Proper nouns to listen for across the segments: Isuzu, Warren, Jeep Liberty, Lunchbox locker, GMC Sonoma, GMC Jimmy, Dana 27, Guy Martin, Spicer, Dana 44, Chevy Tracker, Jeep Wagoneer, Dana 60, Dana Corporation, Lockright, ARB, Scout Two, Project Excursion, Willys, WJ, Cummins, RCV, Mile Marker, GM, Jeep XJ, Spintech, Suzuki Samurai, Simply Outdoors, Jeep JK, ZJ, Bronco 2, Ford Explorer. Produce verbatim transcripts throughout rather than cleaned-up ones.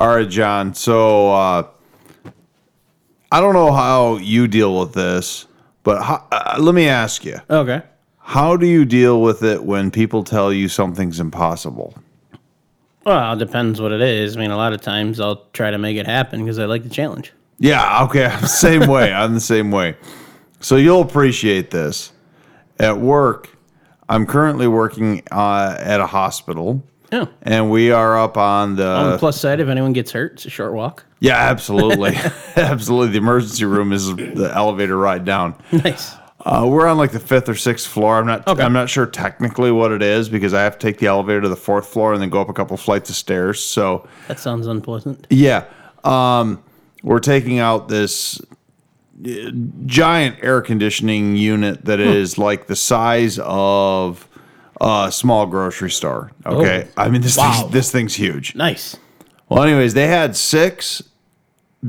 All right, John. So uh, I don't know how you deal with this, but how, uh, let me ask you. Okay. How do you deal with it when people tell you something's impossible? Well, it depends what it is. I mean, a lot of times I'll try to make it happen because I like the challenge. Yeah, okay. Same way. I'm the same way. So you'll appreciate this. At work, I'm currently working uh, at a hospital. Oh. And we are up on the... On the plus side, if anyone gets hurt, it's a short walk. Yeah, absolutely. Absolutely. The emergency room is the elevator ride down. Nice. Uh, we're on like the fifth or sixth floor. I'm not okay. I'm not sure technically what it is because I have to take the elevator to the fourth floor and then go up a couple flights of stairs. So that sounds unpleasant. Yeah. Um, we're taking out this giant air conditioning unit that hmm. is like the size of... A uh, small grocery store. Okay, oh. I mean this wow. thing's, this thing's huge. Nice. Well, anyways, they had six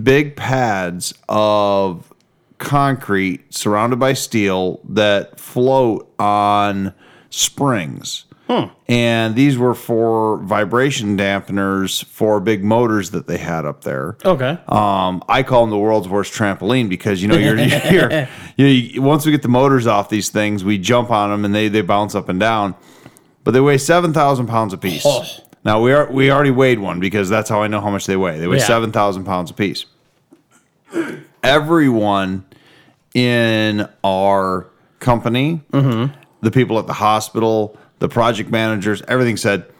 big pads of concrete surrounded by steel that float on springs, hmm. and these were for vibration dampeners for big motors that they had up there. Okay. Um, I call them the world's worst trampoline because you know you're here. You, you, once we get the motors off these things, we jump on them and they, they bounce up and down. But they weigh seven thousand pounds apiece. Oh. Now, we are we already weighed one because that's how I know how much they weigh. They weigh yeah. seven thousand pounds apiece. Everyone in our company, mm-hmm. the people at the hospital, the project managers, everything said,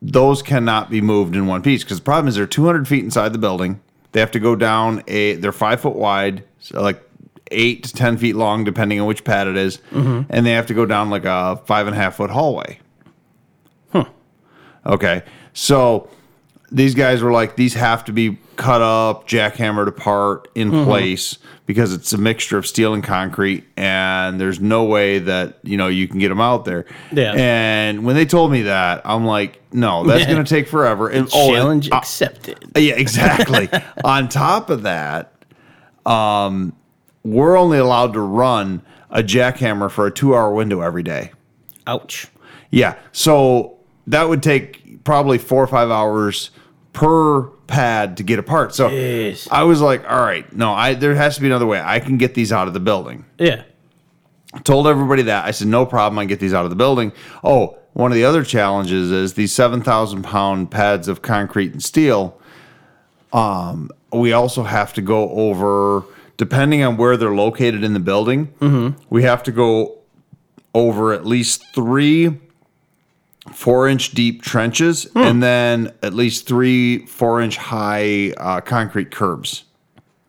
those cannot be moved in one piece. Because the problem is they're two hundred feet inside the building. They have to go down a, they're five foot wide, so like, eight to ten feet long, depending on which pad it is, mm-hmm. and they have to go down like a five and a half foot hallway. Huh. Okay. So these guys were like, these have to be cut up, jackhammered apart in mm-hmm. place because it's a mixture of steel and concrete, and there's no way that, you know, you can get them out there. Yeah. And when they told me that, I'm like, no, that's going to take forever. And oh, challenge and, uh, accepted. Yeah, exactly. On top of that, um, we're only allowed to run a jackhammer for a two-hour window every day. Ouch. Yeah. So that would take probably four or five hours per pad to get apart. So Jeez. I was like, all right, no, I there has to be another way. I can get these out of the building. Yeah. I told everybody that. I said, no problem. I can get these out of the building. Oh, one of the other challenges is these seven thousand pound pads of concrete and steel. Um, we also have to go over... Depending on where they're located in the building, mm-hmm. we have to go over at least three four-inch deep trenches hmm. and then at least three four-inch high uh, concrete curbs.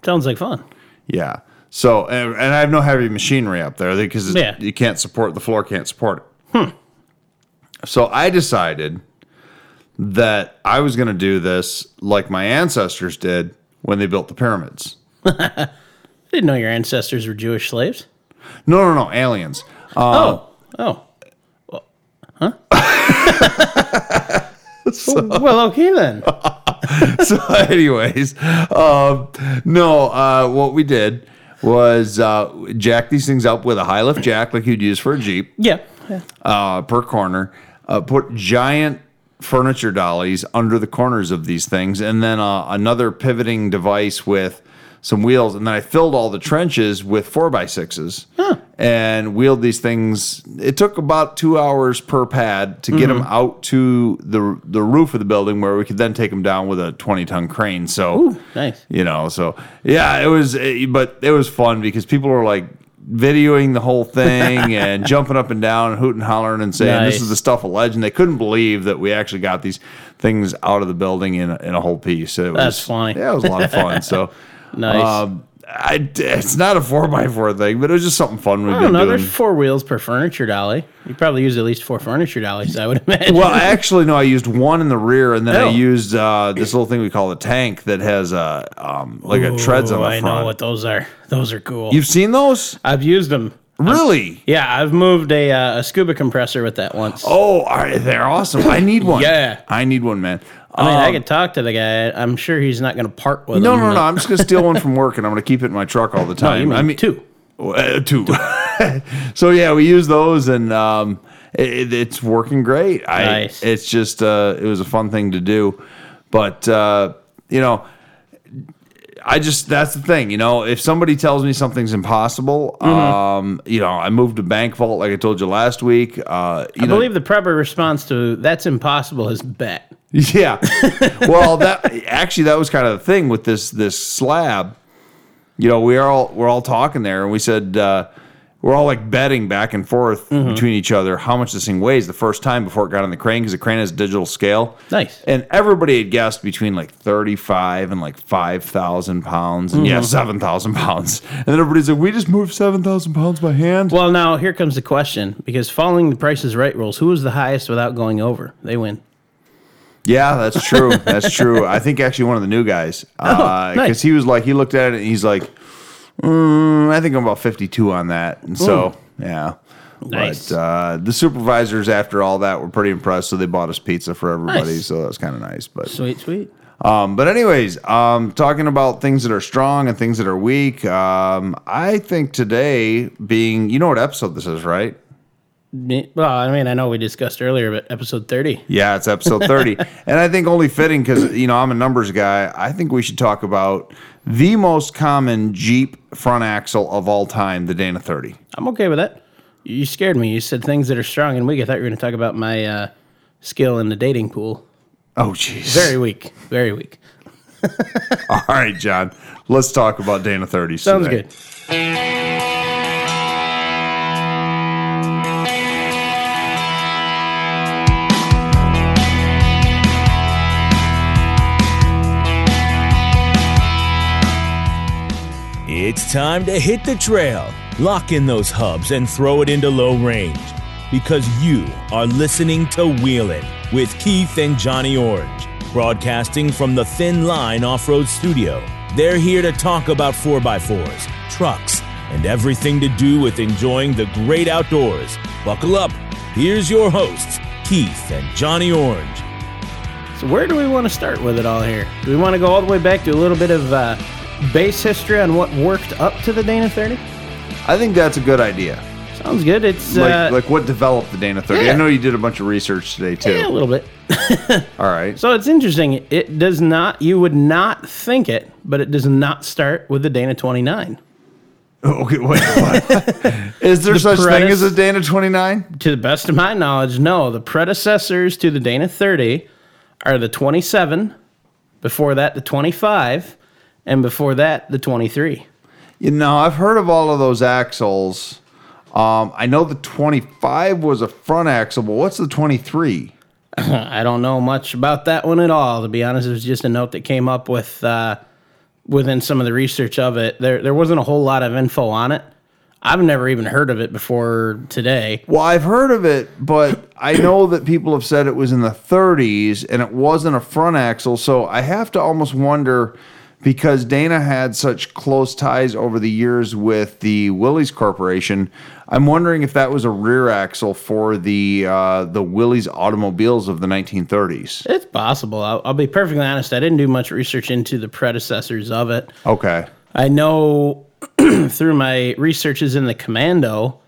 Sounds like fun. Yeah. So, and, and I have no heavy machinery up there because yeah. you can't support, the floor can't support it. Hmm. So I decided that I was going to do this like my ancestors did when they built the pyramids. I didn't know your ancestors were Jewish slaves. No, no, no, aliens. Uh, oh, oh, huh? so, well, okay then. So, anyways, um, no, uh, what we did was uh, jack these things up with a high lift jack, like you'd use for a Jeep. Yeah. yeah. Uh, per corner, uh, put giant furniture dollies under the corners of these things, and then uh, another pivoting device with some wheels, and then I filled all the trenches with four by sixes huh. and wheeled these things. It took about two hours per pad to mm-hmm. get them out to the the roof of the building where we could then take them down with a twenty ton crane. So, Ooh, nice, you know, so yeah, it was, it, but it was fun because people were like videoing the whole thing and jumping up and down and hooting, hollering, and saying nice. This is the stuff of legend. They couldn't believe that we actually got these things out of the building in a, in a whole piece. It That's was, funny. Yeah, it was a lot of fun. So. Nice. Um, I, it's not a four by four thing, but it was just something fun we've I don't been know, doing. There's four wheels per furniture dolly. You probably used at least four furniture dollies, I would imagine. Well, actually, no, I used one in the rear, and then oh. I used uh, this little thing we call a tank that has a um, like Ooh, a treads on the I front. I know what those are. Those are cool. You've seen those? I've used them. Really? I'm, yeah, I've moved a, uh, a scuba compressor with that once. Oh, all right, they're awesome. I need one. Yeah, I need one, man. I mean, um, I could talk to the guy. I'm sure he's not going to part with no, them. No, no, no. I'm just going to steal one from work, and I'm going to keep it in my truck all the time. No, I mean, two. Uh, two. two. So, yeah, we use those, and um, it, it's working great. I, nice. It's just, uh, it was a fun thing to do. But, uh, you know, I just, that's the thing, you know, if somebody tells me something's impossible, mm-hmm. um, you know, I moved a bank vault like I told you last week. Uh, you I know, believe the proper response to that's impossible is bet. Yeah. Well, that actually, that was kind of the thing with this, this slab, you know, we are all, we're all talking there and we said, uh, we're all like betting back and forth mm-hmm. between each other how much this thing weighs the first time before it got on the crane because the crane has a digital scale. Nice. And everybody had guessed between like thirty-five and like five thousand pounds and mm-hmm. yeah, seven thousand pounds. And then everybody's like, we just moved seven thousand pounds by hand. Well, now here comes the question because following the Price is Right rules, who was the highest without going over? They win. Yeah, that's true. That's true. I think actually one of the new guys because oh, uh, nice. He was like, he looked at it and he's like, Mm, I think I'm about fifty-two on that. And so, Ooh. yeah. Nice. But uh, the supervisors, after all that, were pretty impressed, so they bought us pizza for everybody, nice. So that was kind of nice. But Sweet, sweet. Um, but anyways, um, talking about things that are strong and things that are weak, um, I think today being, you know what episode this is, right? Well, I mean, I know we discussed earlier, but episode thirty. Yeah, it's episode thirty. And I think only fitting because, you know, I'm a numbers guy. I think we should talk about the most common Jeep front axle of all time, the Dana thirty. I'm okay with that. You scared me. You said things that are strong and weak. I thought you were going to talk about my uh, skill in the dating pool. Oh, jeez. Very weak. Very weak. All right, John. Let's talk about Dana thirty. Sounds today. Good. It's time to hit the trail, lock in those hubs, and throw it into low range because you are listening to Wheelin' with Keith and Johnny Orange, broadcasting from the Thin Line Off-Road Studio. They're here to talk about four by fours, trucks, and everything to do with enjoying the great outdoors. Buckle up. Here's your hosts, Keith and Johnny Orange. So where do we want to start with it all here? Do we want to go all the way back to a little bit of... Uh base history on what worked up to the Dana thirty? I think that's a good idea. Sounds good. It's like, uh, like what developed the Dana thirty. Yeah. I know you did a bunch of research today, too. Yeah, a little bit. All right. So it's interesting. It does not, you would not think it, but it does not start with the Dana twenty-nine. Okay, wait, what? Is there the such predis- thing as a Dana twenty-nine? To the best of my knowledge, no. The predecessors to the Dana thirty are the twenty-seven, before that the twenty-five, and before that, the twenty-three. You know, I've heard of all of those axles. Um, I know the twenty-five was a front axle, but what's the twenty-three? I don't know much about that one at all, to be honest. It was just a note that came up with uh, within some of the research of it. There, there wasn't a whole lot of info on it. I've never even heard of it before today. Well, I've heard of it, but I know that people have said it was in the thirties, and it wasn't a front axle, so I have to almost wonder... Because Dana had such close ties over the years with the Willys Corporation, I'm wondering if that was a rear axle for the uh, the Willys automobiles of the nineteen thirties. It's possible. I'll, I'll be perfectly honest. I didn't do much research into the predecessors of it. Okay. I know through my researches in the Commando,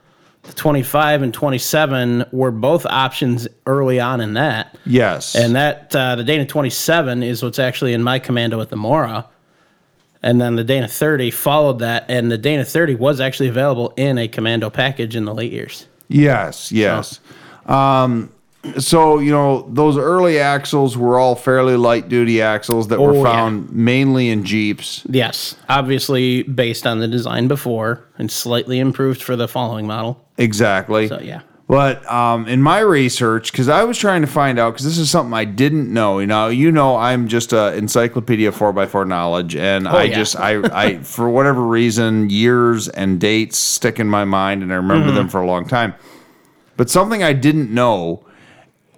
the twenty-five and twenty-seven were both options early on in that. Yes. And that uh, the Dana twenty-seven is what's actually in my Commando at the Mora. And then the Dana thirty followed that, and the Dana thirty was actually available in a Commando package in the late years. Yes, yes. So, um, so you know, those early axles were all fairly light-duty axles that oh, were found yeah. mainly in Jeeps. Yes, obviously based on the design before and slightly improved for the following model. Exactly. So, yeah. But um, in my research, because I was trying to find out, because this is something I didn't know. You know, you know, I'm just an encyclopedia of four by four knowledge, and oh, I yeah. just, I, I, for whatever reason, years and dates stick in my mind, and I remember mm-hmm. them for a long time. But something I didn't know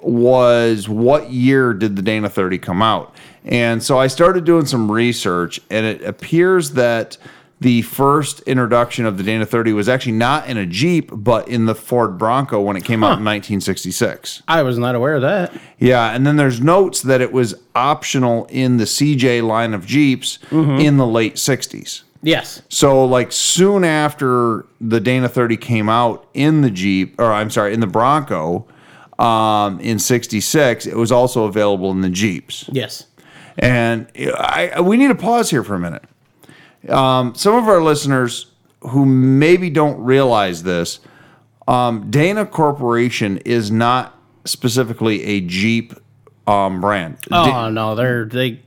was what year did the Dana thirty come out? And so I started doing some research, and it appears that the first introduction of the Dana thirty was actually not in a Jeep, but in the Ford Bronco when it came huh. out in nineteen sixty-six. I was not aware of that. Yeah, and then there's notes that it was optional in the C J line of Jeeps mm-hmm. in the late sixties. Yes. So, like, soon after the Dana thirty came out in the Jeep, or I'm sorry, in the Bronco um, in sixty-six, it was also available in the Jeeps. Yes. And I, we need to pause here for a minute. Um, some of our listeners who maybe don't realize this, um, Dana Corporation is not specifically a Jeep um, brand. Oh, da- no, they're they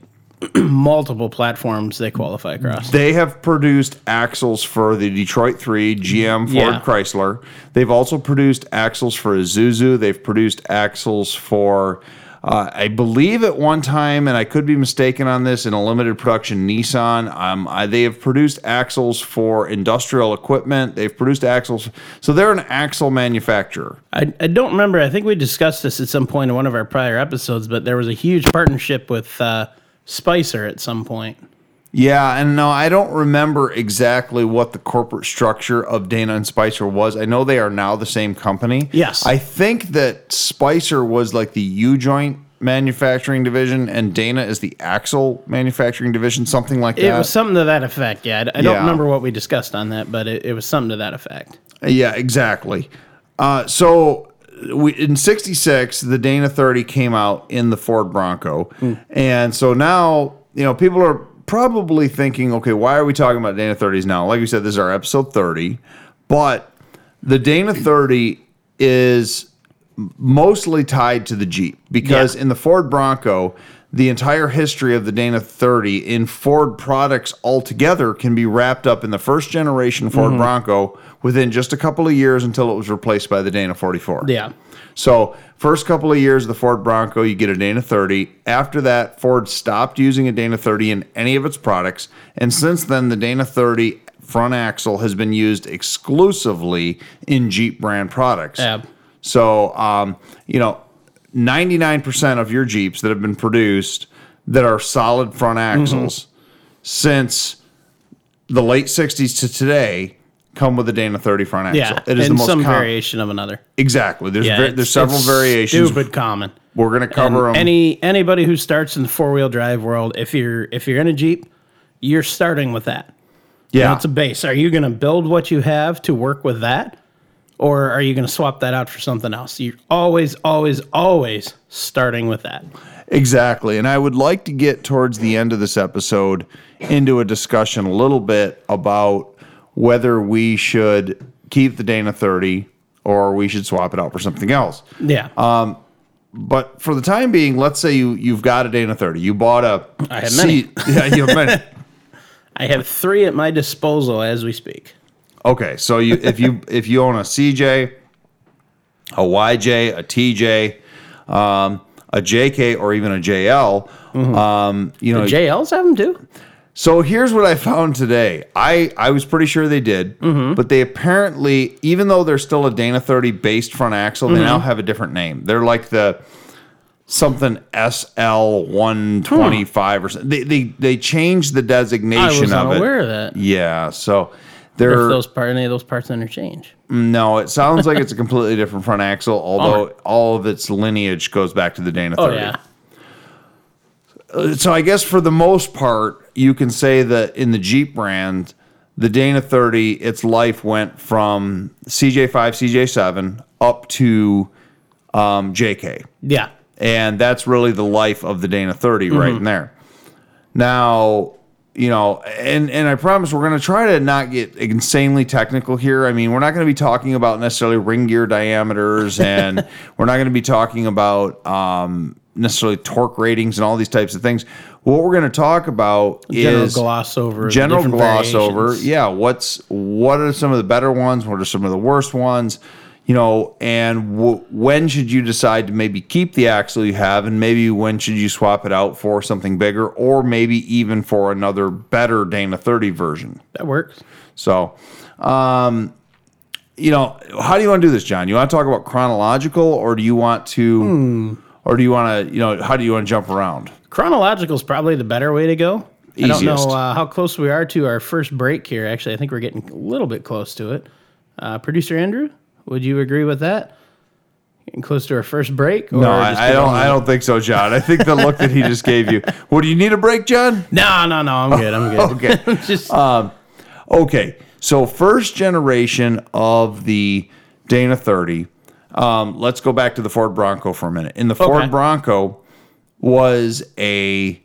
multiple platforms they qualify across. They have produced axles for the Detroit three, G M, Ford, yeah. Chrysler. They've also produced axles for Isuzu. They've produced axles for... Uh, I believe at one time, and I could be mistaken on this, in a limited production Nissan, um, I, they have produced axles for industrial equipment. They've produced axles. So they're an axle manufacturer. I, I don't remember. I think we discussed this at some point in one of our prior episodes, but there was a huge partnership with uh, Spicer at some point. Yeah, and no, I don't remember exactly what the corporate structure of Dana and Spicer was. I know they are now the same company. Yes. I think that Spicer was like the U-joint manufacturing division, and Dana is the axle manufacturing division, something like that. It was something to that effect, yeah. I, I don't yeah. remember what we discussed on that, but it, it was something to that effect. Yeah, exactly. Uh, so... We, in sixty-six, the Dana thirty came out in the Ford Bronco. Mm. And so now, you know, people are probably thinking, okay, why are we talking about Dana thirties now? Like we said, this is our episode thirty. But the Dana thirty is mostly tied to the Jeep because yeah. in the Ford Bronco, the entire history of the Dana thirty in Ford products altogether can be wrapped up in the first generation Ford mm-hmm. Bronco within just a couple of years until it was replaced by the Dana forty-four. Yeah. So first couple of years of the Ford Bronco, you get a Dana thirty. After that, Ford stopped using a Dana thirty in any of its products. And since then, the Dana thirty front axle has been used exclusively in Jeep brand products. Yeah. So, um, you know, ninety-nine percent of your Jeeps that have been produced that are solid front axles mm-hmm. since the late sixties to today come with a Dana thirty front axle. Yeah, it is and the most some com- variation of another. Exactly. There's yeah, ver- there's several variations. Stupid common. We're going to cover and them. Any anybody who starts in the four-wheel drive world, if you're if you're in a Jeep, you're starting with that. Yeah. You know, it's a base. Are you going to build what you have to work with that? Or are you going to swap that out for something else? You're always, always, always starting with that. Exactly. And I would like to get towards the end of this episode into a discussion a little bit about whether we should keep the Dana thirty or we should swap it out for something else. Yeah. Um, but for the time being, let's say you, you've got a Dana thirty. You bought a... I have many. Yeah, you have many. I have three at my disposal as we speak. Okay, so you if you if you own a C J, a Y J, a T J, um, a J K, or even a J L, mm-hmm. um, you know, the J Ls have them too. So here's what I found today. I, I was pretty sure they did, mm-hmm. but they apparently, even though they're still a Dana thirty based front axle, they mm-hmm. now have a different name. They're like the something S L one twenty-five hmm. or something. They they they changed the designation of it. I was not aware of that. Yeah, so. If those part, any of those parts interchange. No, it sounds like it's a completely different front axle, although oh. all of its lineage goes back to the Dana thirty. Oh, yeah. So I guess for the most part, you can say that in the Jeep brand, the Dana thirty, its life went from C J five, C J seven up to um, J K. Yeah. And that's really the life of the Dana thirty mm-hmm. right in there. Now... You know, and, and I promise we're going to try to not get insanely technical here. I mean, we're not going to be talking about necessarily ring gear diameters, and we're not going to be talking about um, necessarily torque ratings and all these types of things. What we're going to talk about general is... General gloss over. General gloss over. Yeah, what's what are some of the better ones? What are some of the worst ones? You know, and w- when should you decide to maybe keep the axle you have, and maybe when should you swap it out for something bigger, or maybe even for another better Dana thirty version? That works. So, um, you know, how do you want to do this, John? You want to talk about chronological, or do you want to, hmm. or do you want to, you know, how do you want to jump around? Chronological is probably the better way to go. Easiest. I don't know uh, how close we are to our first break here. Actually, I think we're getting a little bit close to it. Uh, Producer Andrew? Would you agree with that? Getting close to our first break? Or no, I, I don't. I don't think so, John. I think the look that he just gave you. Well, do you need a break, John? No, no, no. I'm good. I'm good. Okay. just um, okay. So first generation of the Dana thirty. Um, let's go back to the Ford Bronco for a minute. In the Ford okay. Bronco was a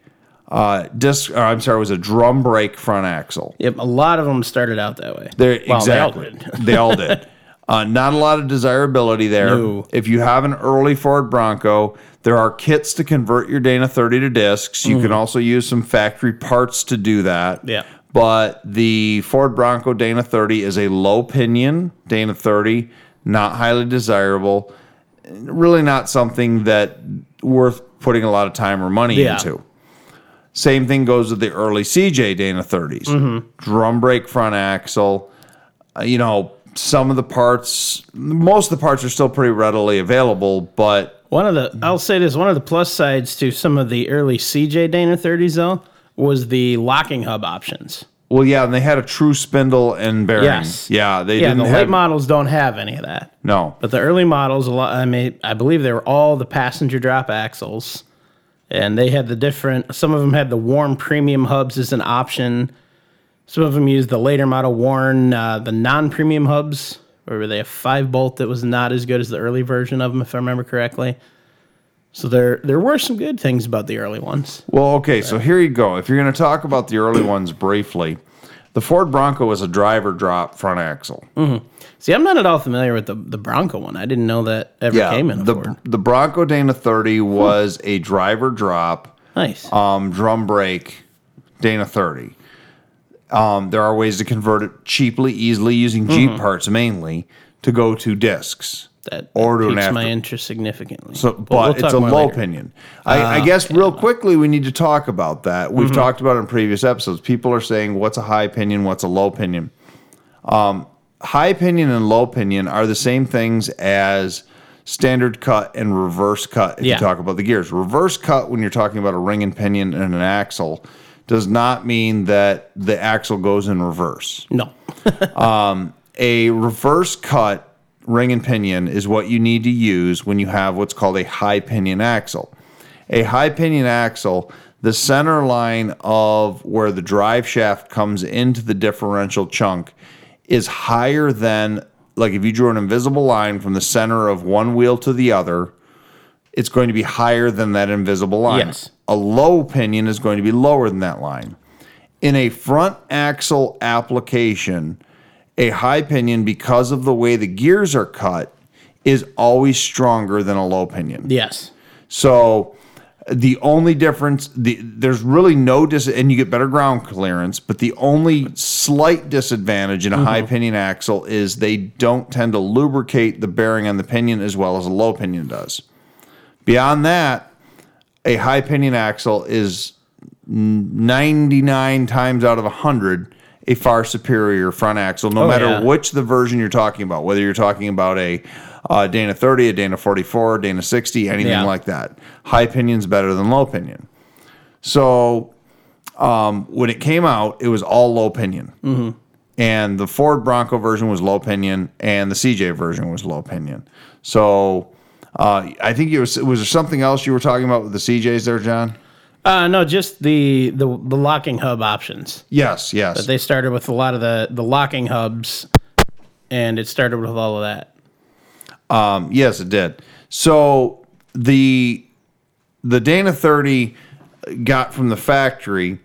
uh, disc. Or I'm sorry, it was a drum brake front axle. Yep, a lot of them started out that way. They're, well, exactly, they all did. They all did. Uh, not a lot of desirability there. No. If you have an early Ford Bronco, there are kits to convert your Dana thirty to discs. You mm. can also use some factory parts to do that. Yeah. But the Ford Bronco Dana thirty is a low pinion Dana thirty, not highly desirable, really not something that worth putting a lot of time or money yeah. into. Same thing goes with the early C J Dana thirties. Mm-hmm. Drum brake front axle, uh, you know, some of the parts, most of the parts are still pretty readily available, but... One of the, I'll say this, one of the plus sides to some of the early C J Dana thirties, though, was the locking hub options. Well, yeah, and they had a true spindle and bearing. Yes. Yeah, they yeah, didn't the have... late models don't have any of that. No. But the early models, I mean, I believe they were all the passenger drop axles, and they had the different... Some of them had the Warren premium hubs as an option. Some of them used the later model Warren, uh, the non-premium hubs, or were they a five-bolt that was not as good as the early version of them, if I remember correctly. So there there were some good things about the early ones. Well, okay, but. So here you go. If you're going to talk about the early ones briefly, the Ford Bronco was a driver drop front axle. Mm-hmm. See, I'm not at all familiar with the, the Bronco one. I didn't know that ever yeah, came in a the, Ford. The Bronco Dana thirty was hmm. a driver drop, nice um, drum brake Dana thirty. Um, there are ways to convert it cheaply, easily, using Jeep mm-hmm. parts mainly, to go to discs. That or to an after- my interest significantly. So, but well, we'll it's a low later. Opinion. I, uh, I guess okay, real quickly we need to talk about that. We've mm-hmm. talked about it in previous episodes. People are saying, what's a high opinion, what's a low opinion? Um, high opinion and low opinion are the same things as standard cut and reverse cut if yeah. you talk about the gears. Reverse cut, when you're talking about a ring and pinion and an axle, does not mean that the axle goes in reverse. No. um, a reverse cut ring and pinion is what you need to use when you have what's called a high pinion axle. A high pinion axle, the center line of where the drive shaft comes into the differential chunk is higher than, like if you drew an invisible line from the center of one wheel to the other, it's going to be higher than that invisible line. Yes. A low pinion is going to be lower than that line. In a front axle application, a high pinion, because of the way the gears are cut, is always stronger than a low pinion. Yes. So the only difference, the, there's really no dis, and you get better ground clearance, but the only slight disadvantage in a mm-hmm. high pinion axle is they don't tend to lubricate the bearing on the pinion as well as a low pinion does. Beyond that, a high pinion axle is ninety-nine times out of one hundred a far superior front axle, no oh, matter yeah. which the version you're talking about, whether you're talking about a uh, Dana thirty, a Dana forty-four, Dana sixty, anything yeah. like that. High pinion's better than low pinion. So um, when it came out, it was all low pinion. Mm-hmm. And the Ford Bronco version was low pinion, and the C J version was low pinion. So... Uh, I think it was, was there something else you were talking about with the C Js there, John? Uh, no, just the, the, the locking hub options. Yes, yes. But they started with a lot of the, the locking hubs, and it started with all of that. Um, yes, it did. So the the Dana thirty got from the factory,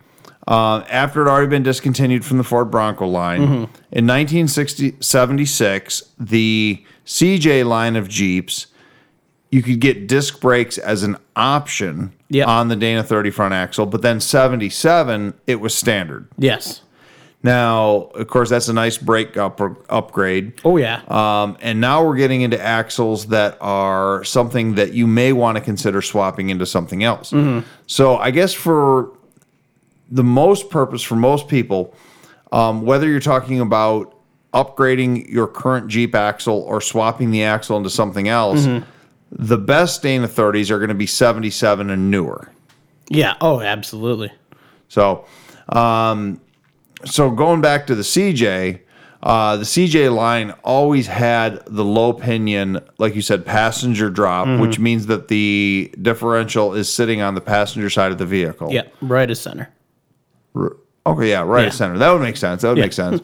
uh, after it had already been discontinued from the Ford Bronco line, mm-hmm. in nineteen seventy-six, the C J line of Jeeps, you could get disc brakes as an option yep. on the Dana thirty front axle, but then seventy-seven, it was standard. Yes. Now, of course, that's a nice brake up- upgrade. Oh, yeah. Um, and now we're getting into axles that are something that you may want to consider swapping into something else. Mm-hmm. So I guess for the most purpose, for most people, um, whether you're talking about upgrading your current Jeep axle or swapping the axle into something else, mm-hmm. the best Dana thirties are going to be seventy-seven and newer. Yeah. Oh, absolutely. So, um, so going back to the C J, uh, the C J line always had the low pinion, like you said, passenger drop, mm-hmm. which means that the differential is sitting on the passenger side of the vehicle. Yeah, right of center. R- okay, yeah, right yeah. of center. That would make sense. That would yeah. make sense.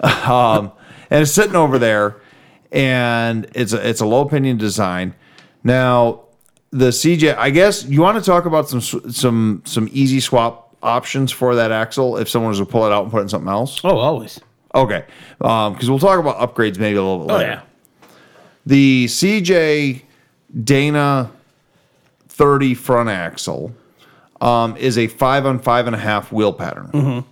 um, and it's sitting over there, and it's a, it's a low pinion design. Now, the C J, I guess you want to talk about some some some easy swap options for that axle if someone was to pull it out and put it in something else? Oh, always. Okay. Um, because we'll talk about upgrades maybe a little bit later. Oh, yeah. The C J Dana thirty front axle um, is a five on five and a half wheel pattern. Mm-hmm.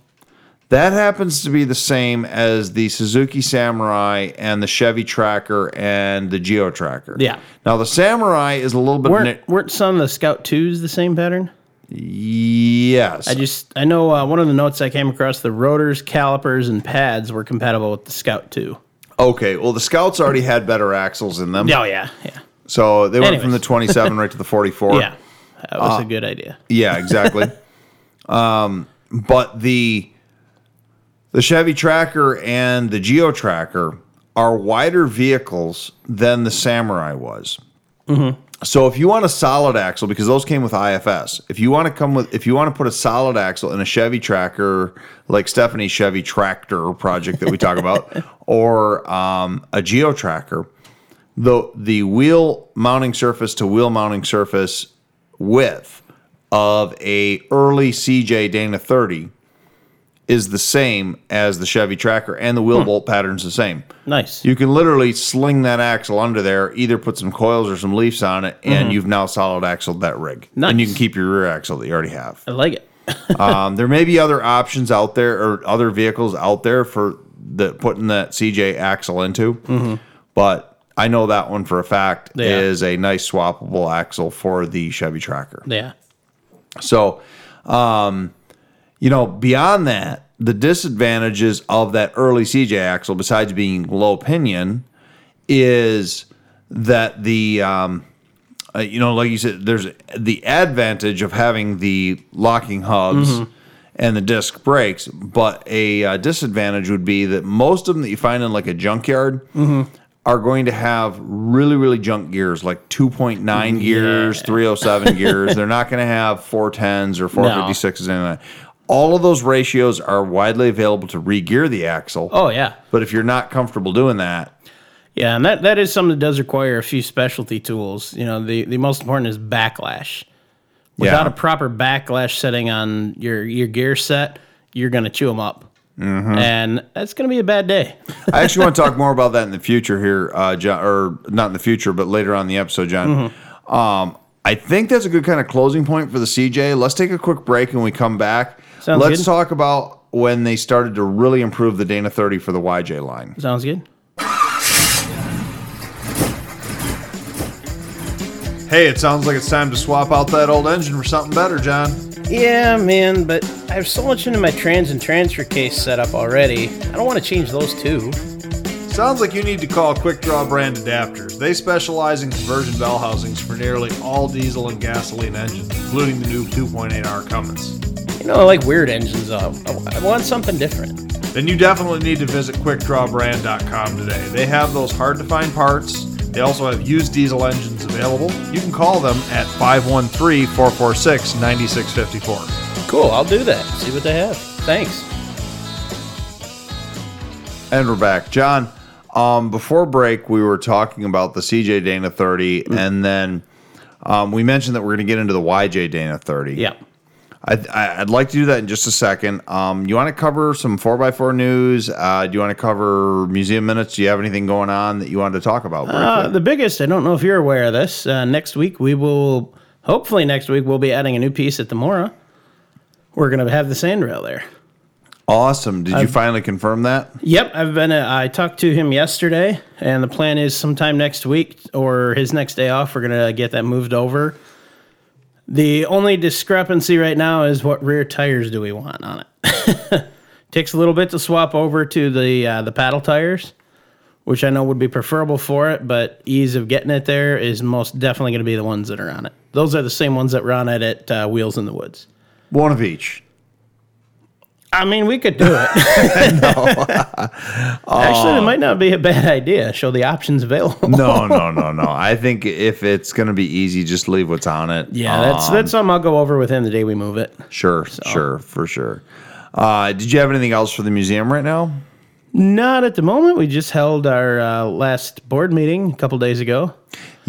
That happens to be the same as the Suzuki Samurai and the Chevy Tracker and the Geo Tracker. Yeah. Now, the Samurai is a little bit... Weren't, ni- weren't some of the Scout twos the same pattern? Yes. I just... I know uh, one of the notes I came across, the rotors, calipers, and pads were compatible with the Scout two. Okay. Well, the Scouts already had better axles in them. Oh, yeah. Yeah. So, they went Anyways. from the twenty-seven right to the forty-four. Yeah. That was uh, a good idea. Yeah, exactly. um, but the... The Chevy Tracker and the Geo Tracker are wider vehicles than the Samurai was. Mm-hmm. So if you want a solid axle, because those came with I F S, if you want to come with, if you want to put a solid axle in a Chevy Tracker, like Stephanie's Chevy Tractor project that we talk about, or um, a Geo Tracker, the the wheel mounting surface to wheel mounting surface width of a early C J Dana thirty is the same as the Chevy Tracker, and the wheel hmm. bolt pattern's the same. Nice. You can literally sling that axle under there, either put some coils or some leafs on it, and mm-hmm. you've now solid axled that rig. Nice. And you can keep your rear axle that you already have. I like it. um, there may be other options out there or other vehicles out there for the putting that C J axle into, mm-hmm. but I know that one for a fact yeah. is a nice swappable axle for the Chevy Tracker. Yeah. So... Um, You know, beyond that, the disadvantages of that early C J axle, besides being low pinion, is that the, um, uh, you know, like you said, there's the advantage of having the locking hubs mm-hmm. and the disc brakes, but a uh, disadvantage would be that most of them that you find in like a junkyard mm-hmm. are going to have really, really junk gears, like two point nine yeah. gears, three oh seven gears. They're not going to have four tens or four fifty-sixes no. and that. All of those ratios are widely available to re-gear the axle. Oh, yeah. But if you're not comfortable doing that... Yeah, and that, that is something that does require a few specialty tools. You know, the, the most important is backlash. Without yeah. a proper backlash setting on your, your gear set, you're going to chew them up. Mm-hmm. And that's going to be a bad day. I actually want to talk more about that in the future here, uh, John, or not in the future, but later on in the episode, John. Mm-hmm. Um, I think that's a good kind of closing point for the C J. Let's take a quick break and we come back. Sounds Let's good. talk about when they started to really improve the Dana thirty for the Y J line. Sounds good. Hey, it sounds like it's time to swap out that old engine for something better, John. Yeah, man, but I have so much into my trans and transfer case set up already. I don't want to change those too. Sounds like you need to call Quick Draw Brand Adapters. They specialize in conversion bell housings for nearly all diesel and gasoline engines, including the new two point eight R Cummins. You know, I like weird engines, though. I want something different. Then you definitely need to visit quick draw brand dot com today. They have those hard-to-find parts. They also have used diesel engines available. You can call them at five one three, four four six, nine six five four. Cool, I'll do that. See what they have. Thanks. And we're back. John, um, before break, we were talking about the C J Dana thirty, mm-hmm. and then um, we mentioned that we're going to get into the Y J Dana thirty. Yeah. I'd, I'd like to do that in just a second. Um, you want to cover some four by four news? Uh, do you want to cover museum minutes? Do you have anything going on that you wanted to talk about? Uh, the biggest, I don't know if you're aware of this, uh, next week we will, hopefully next week, we'll be adding a new piece at the Mora. We're going to have the sandrail there. Awesome. Did I've, you finally confirm that? Yep. I've been. Uh, I talked to him yesterday, and the plan is sometime next week or his next day off, we're going to get that moved over. The only discrepancy right now is what rear tires do we want on it. Takes a little bit to swap over to the uh, the paddle tires, which I know would be preferable for it, but ease of getting it there is most definitely going to be the ones that are on it. Those are the same ones that were on it at uh, Wheels in the Woods. One of each. I mean, we could do it. no. Actually, it might not be a bad idea. Show the options available. no, no, no, no. I think if it's going to be easy, just leave what's on it. Yeah, that's um, that's something I'll go over with him the day we move it. Sure, so. sure, for sure. Uh, did you have anything else for the museum right now? Not at the moment. We just held our uh, last board meeting a couple days ago.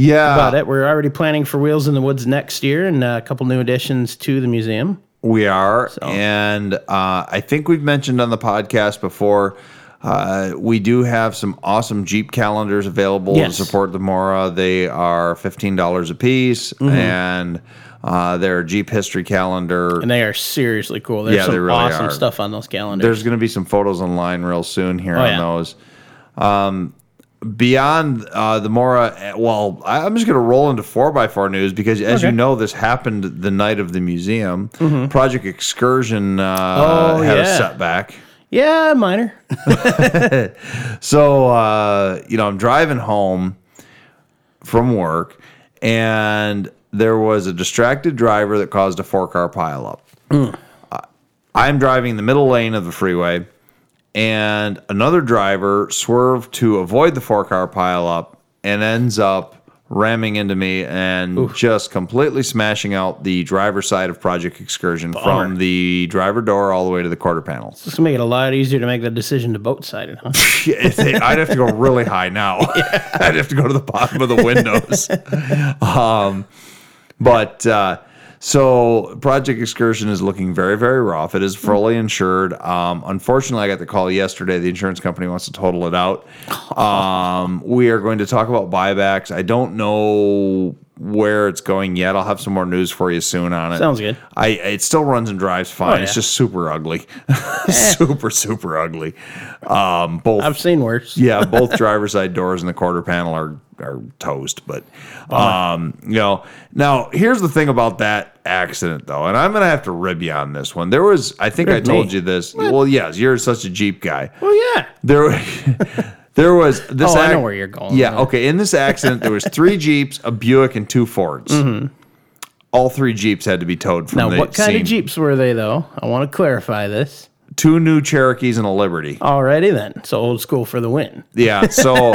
yeah. about it. We're already planning for Wheels in the Woods next year and a couple new additions to the museum. We are. So. And uh, I think we've mentioned on the podcast before, uh, we do have some awesome Jeep calendars available yes. to support the Mora. They are fifteen dollars a piece, mm-hmm. and uh, their Jeep history calendar. And they are seriously cool. There's yeah, some they really awesome are. stuff on those calendars. There's going to be some photos online real soon here oh, on yeah. those. Um, beyond uh, the Mora, well, I'm just going to roll into four by four news because, as okay. you know, this happened the night of the museum. Mm-hmm. Project Excursion uh, oh, had yeah. a setback. Yeah, minor. So, uh, you know, I'm driving home from work, and there was a distracted driver that caused a four-car pileup. Mm. Uh, I'm driving the middle lane of the freeway, and another driver swerved to avoid the four-car pileup and ends up ramming into me and Oof. just completely smashing out the driver's side of Project Excursion Bummer. from the driver door all the way to the quarter panel. This will make it a lot easier to make the decision to boat-sided, huh? I'd have to go really high now. Yeah. I'd have to go to the bottom of the windows. um, but... Uh, So Project Excursion is looking very, very rough. It is fully insured. Um, unfortunately, I got the call yesterday. The insurance company wants to total it out. Um, we are going to talk about buybacks. I don't know where it's going yet. I'll have some more news for you soon on it. Sounds good. I, it still runs and drives fine. Oh, yeah. It's just super ugly. super, super ugly. Um, both I've seen worse. yeah, both driver's side doors and the quarter panel are... Or toast, but um, you know. Now, here's the thing about that accident, though, and I'm gonna have to rib you on this one. There was, I think, rib I told me. you this. What? Well, yes, you're such a Jeep guy. Well, yeah. There, there was this. Oh, ac- I know where you're going. Yeah. Right? Okay. In this accident, there was three Jeeps, a Buick, and two Fords. Mm-hmm. All three Jeeps had to be towed from now, the Now, what kind scene. of Jeeps were they, though? I want to clarify this. Two new Cherokees and a Liberty. Alrighty then. So old school for the win. Yeah. So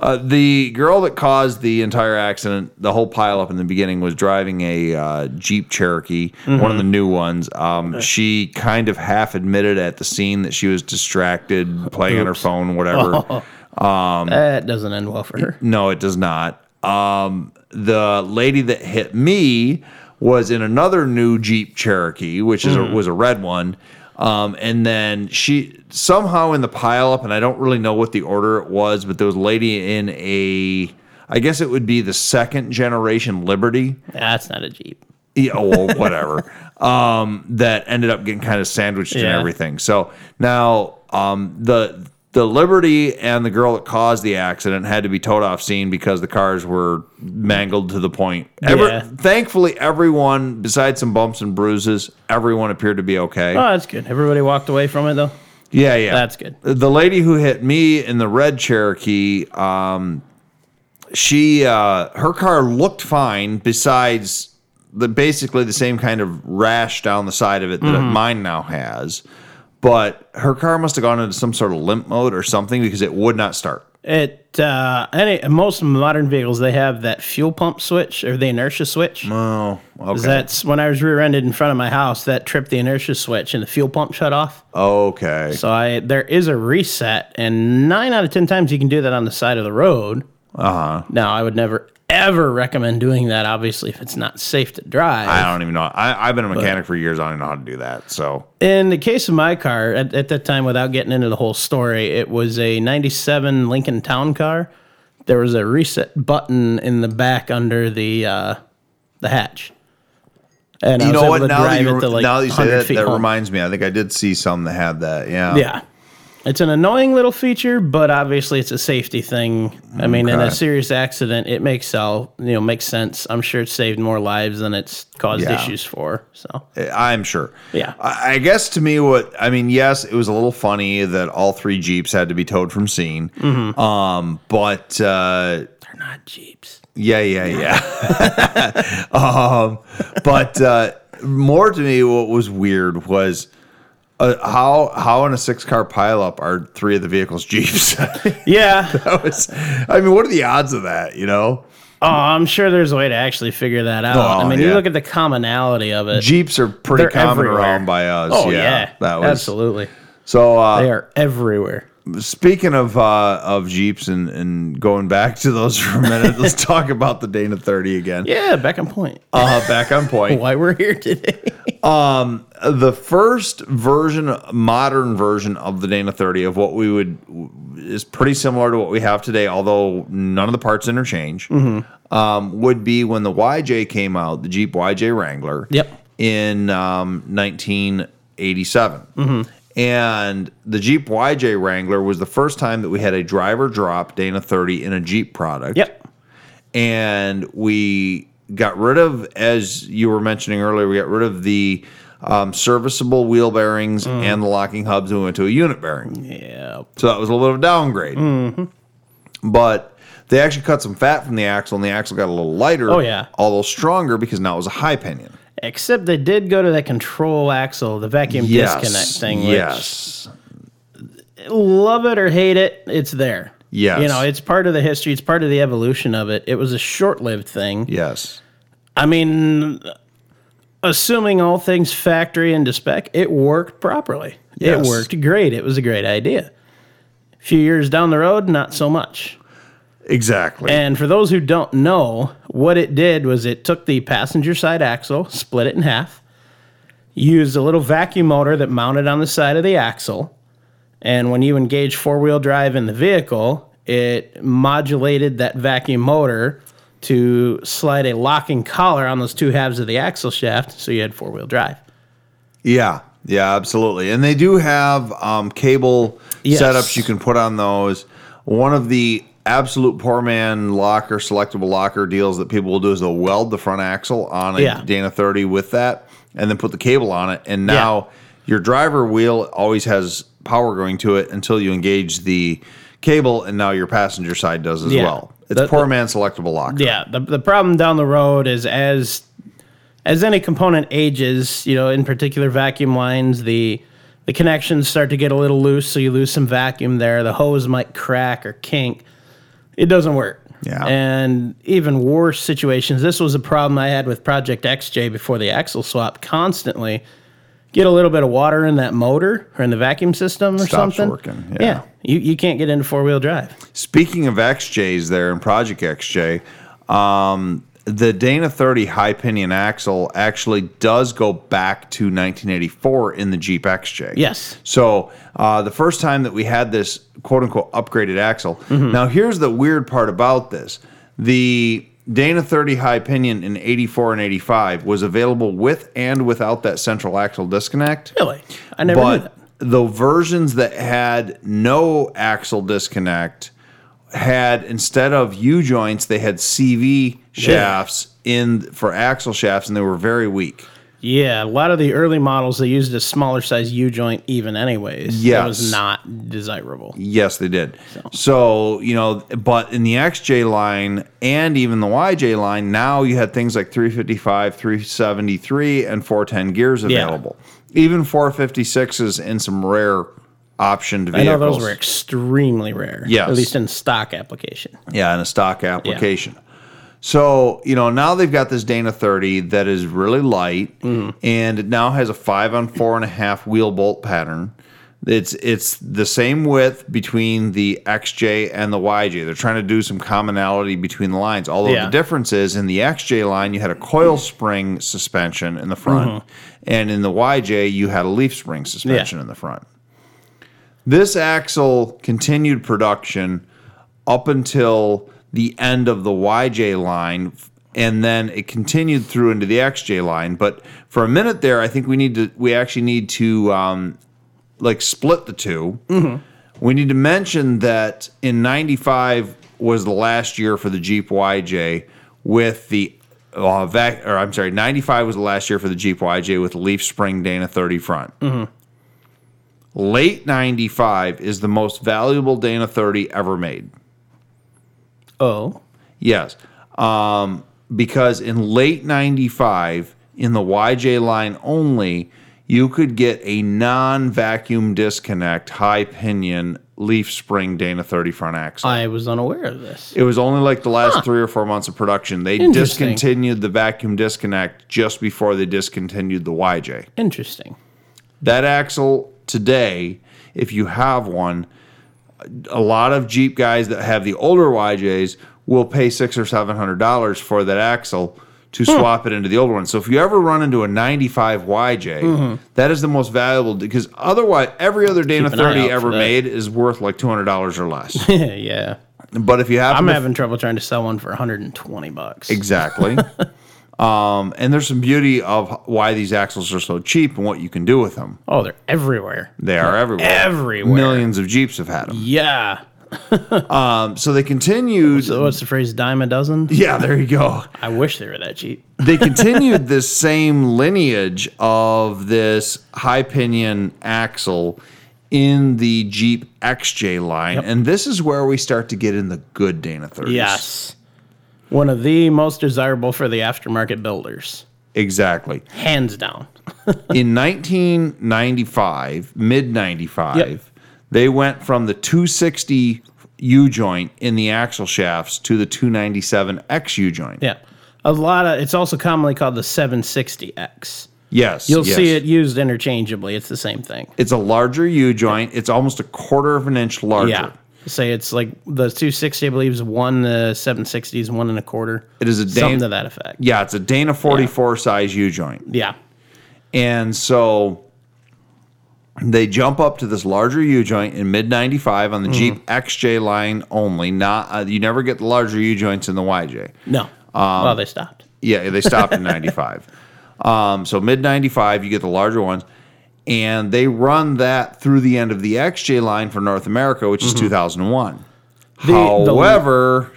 uh, the girl that caused the entire accident, the whole pileup in the beginning, was driving a uh, Jeep Cherokee, mm-hmm. one of the new ones. Um, she kind of half admitted at the scene that she was distracted, playing Oops. on her phone, whatever. Oh, um, that doesn't end well for her. No, it does not. Um, the lady that hit me was in another new Jeep Cherokee, which is mm. a, was a red one. Um, and then she somehow in the pileup, and I don't really know what the order it was, but there was a lady in a, I guess it would be the second generation Liberty. That's not a Jeep. Yeah, well, whatever. um, that ended up getting kind of sandwiched yeah. and everything. So now um, the the Liberty and the girl that caused the accident had to be towed off scene because the cars were mangled to the point. Ever, yeah. Thankfully, everyone, besides some bumps and bruises, everyone appeared to be okay. Oh, that's good. Everybody walked away from it, though? Yeah, yeah. That's good. The lady who hit me in the red Cherokee, um, she uh, her car looked fine besides the basically the same kind of rash down the side of it that mm-hmm. mine now has. But her car must have gone into some sort of limp mode or something because it would not start. It uh, any most modern vehicles, they have that fuel pump switch or the inertia switch. Oh, okay. That's when I was rear-ended in front of my house, that tripped the inertia switch and the fuel pump shut off. Okay. So I there is a reset, and nine out of ten times you can do that on the side of the road. Uh-huh. Now, I would never... ever recommend doing that, obviously, if it's not safe to drive. I don't even know. I, I've been a mechanic but, for years. I don't know how to do that. So, in the case of my car, at, at that time, without getting into the whole story, it was a ninety-seven Lincoln Town Car. There was a reset button in the back under the uh, the hatch. And you I was know able what? To now, drive that you, it to like now that you say that, that reminds me. I think I did see some that had that. Yeah. Yeah. It's an annoying little feature, but obviously it's a safety thing. I mean, okay. in a serious accident, it makes all, you know makes sense. I'm sure it saved more lives than it's caused yeah. issues for. So I'm sure. Yeah. I guess to me, what I mean, yes, it was a little funny that all three Jeeps had to be towed from scene. Mm-hmm. Um, but uh, they're not Jeeps. Yeah, yeah, yeah. um, but uh, more to me, what was weird was. Uh, how how in a six car pileup are three of the vehicles Jeeps? yeah, that was. I mean, what are the odds of that? You know. Oh, I'm sure there's a way to actually figure that out. Oh, I mean, yeah. you look at the commonality of it. Jeeps are pretty They're common everywhere. around by us. Oh yeah, yeah that was, absolutely. So uh, they are everywhere. Speaking of uh, of Jeeps and, and going back to those for a minute, let's talk about the Dana thirty again. Yeah, back on point. Uh, back on point. Why we're here today. um, the first version, modern version of the Dana thirty of what we would is pretty similar to what we have today, although none of the parts interchange. Mm-hmm. Um, would be when the Y J came out, the Jeep Y J Wrangler. Yep. In um, nineteen eighty-seven. Mm-hmm. And the Jeep Y J Wrangler was the first time that we had a driver drop Dana thirty in a Jeep product. Yep. And we got rid of, as you were mentioning earlier, we got rid of the um, serviceable wheel bearings mm. and the locking hubs, and we went to a unit bearing. Yeah. So that was a little bit of downgrade. Mm-hmm. But they actually cut some fat from the axle, and the axle got a little lighter. Oh, yeah. Although stronger, because now it was a high pinion. Except they did go to that control axle, the vacuum yes, disconnect thing. Which, yes. Love it or hate it, it's there. Yes. You know, it's part of the history. It's part of the evolution of it. It was a short-lived thing. Yes. I mean, assuming all things factory and to spec, it worked properly. Yes. It worked great. It was a great idea. A few years down the road, not so much. Exactly. And for those who don't know, what it did was it took the passenger side axle, split it in half, used a little vacuum motor that mounted on the side of the axle, and when you engage four-wheel drive in the vehicle, it modulated that vacuum motor to slide a locking collar on those two halves of the axle shaft, so you had four-wheel drive. Yeah, yeah, absolutely. And they do have um, cable yes. setups you can put on those. One of the absolute poor man locker, selectable locker deals that people will do is they'll weld the front axle on a yeah. Dana thirty with that and then put the cable on it. And now yeah. your driver wheel always has power going to it until you engage the cable, and now your passenger side does as yeah. well. It's the, poor the, man selectable locker. Yeah. The, the problem down the road is as as any component ages, you know, in particular vacuum lines, the the connections start to get a little loose, so you lose some vacuum there. The hose might crack or kink. It doesn't work. Yeah. And even worse situations, this was a problem I had with Project X J before the axle swap. Constantly get a little bit of water in that motor or in the vacuum system or Stops something. Working. Yeah. yeah. You you can't get into four-wheel drive. Speaking of X Js there and Project X J, um, the Dana thirty high pinion axle actually does go back to nineteen eighty-four in the Jeep X J. Yes. So uh, the first time that we had this quote-unquote upgraded axle. Mm-hmm. Now, here's the weird part about this. The Dana thirty high pinion in eighty-four and eighty-five was available with and without that central axle disconnect. Really? I never but knew that. The versions that had no axle disconnect had, instead of U-joints, they had C V shafts yeah. in for axle shafts, and they were very weak. Yeah, a lot of the early models, they used a smaller size U-joint even anyways. Yes. That was not desirable. Yes, they did. So. so, you know, but in the X J line and even the Y J line, now you had things like three fifty-five, three seventy-three, and four ten gears available. Yeah. Even four fifty-sixes and some rare optioned vehicles. I know those were extremely rare. Yes. At least in stock application. Yeah, in a stock application. Yeah. So, you know, now they've got this Dana thirty that is really light, mm. and it now has a five on four and a half wheel bolt pattern. It's it's the same width between the X J and the Y J. They're trying to do some commonality between the lines, although yeah. the difference is in the X J line, you had a coil spring suspension in the front, mm-hmm. and in the Y J, you had a leaf spring suspension yeah. in the front. This axle continued production up until the end of the Y J line, and then it continued through into the X J line. But for a minute there, I think we need to we actually need to um, like split the two. Mm-hmm. We need to mention that in ninety-five was the last year for the Jeep Y J with the uh, vac, or I'm sorry, ninety-five was the last year for the Jeep Y J with leaf spring Dana thirty front. Mm-hmm. Late ninety-five is the most valuable Dana thirty ever made. Oh. Yes. Um, because in late ninety-five, in the Y J line only, you could get a non-vacuum disconnect, high pinion, leaf spring Dana thirty front axle. I was unaware of this. It was only like the last huh. three or four months of production. They discontinued the vacuum disconnect just before they discontinued the Y J. Interesting. That axle today, if you have one, a lot of Jeep guys that have the older Y Js will pay six or seven hundred dollars for that axle to swap hmm. it into the older one. So if you ever run into a ninety-five Y J, mm-hmm. that is the most valuable, because otherwise every other Dana thirty ever made is worth like two hundred dollars or less. Yeah. But if you have, I'm having f- trouble trying to sell one for one hundred twenty bucks. Exactly. Um, and there's some beauty of why these axles are so cheap and what you can do with them. Oh, they're everywhere. They are everywhere. Everywhere. Millions of Jeeps have had them. Yeah. um, so they continued. So what's the phrase, dime a dozen? Yeah, there you go. I wish they were that cheap. They continued this same lineage of this high pinion axle in the Jeep X J line. Yep. And this is where we start to get in the good Dana thirties. Yes. One of the most desirable for the aftermarket builders. Exactly. Hands down. In nineteen ninety-five, mid ninety-five, yep. they went from the two sixty U-joint in the axle shafts to the two ninety-seven X U-joint. Yeah. A lot of, it's also commonly called the seven sixty X. Yes. You'll yes. see it used interchangeably. It's the same thing. It's a larger U-joint. Yeah. It's almost a quarter of an inch larger. Yeah. Say it's like the two sixty, I believe, is one, the seven sixty is one and a quarter. It is a Dana, something to that effect. Yeah, it's a Dana forty-four yeah. size U-joint. Yeah. And so they jump up to this larger U-joint in mid ninety-five on the mm-hmm. Jeep X J line only. Not uh, you never get the larger U-joints in the Y J. No. Um, well, they stopped. Yeah, they stopped in ninety-five. Um, so mid ninety-five, you get the larger ones. And they run that through the end of the X J line for North America, which is mm-hmm. two thousand one. The, However,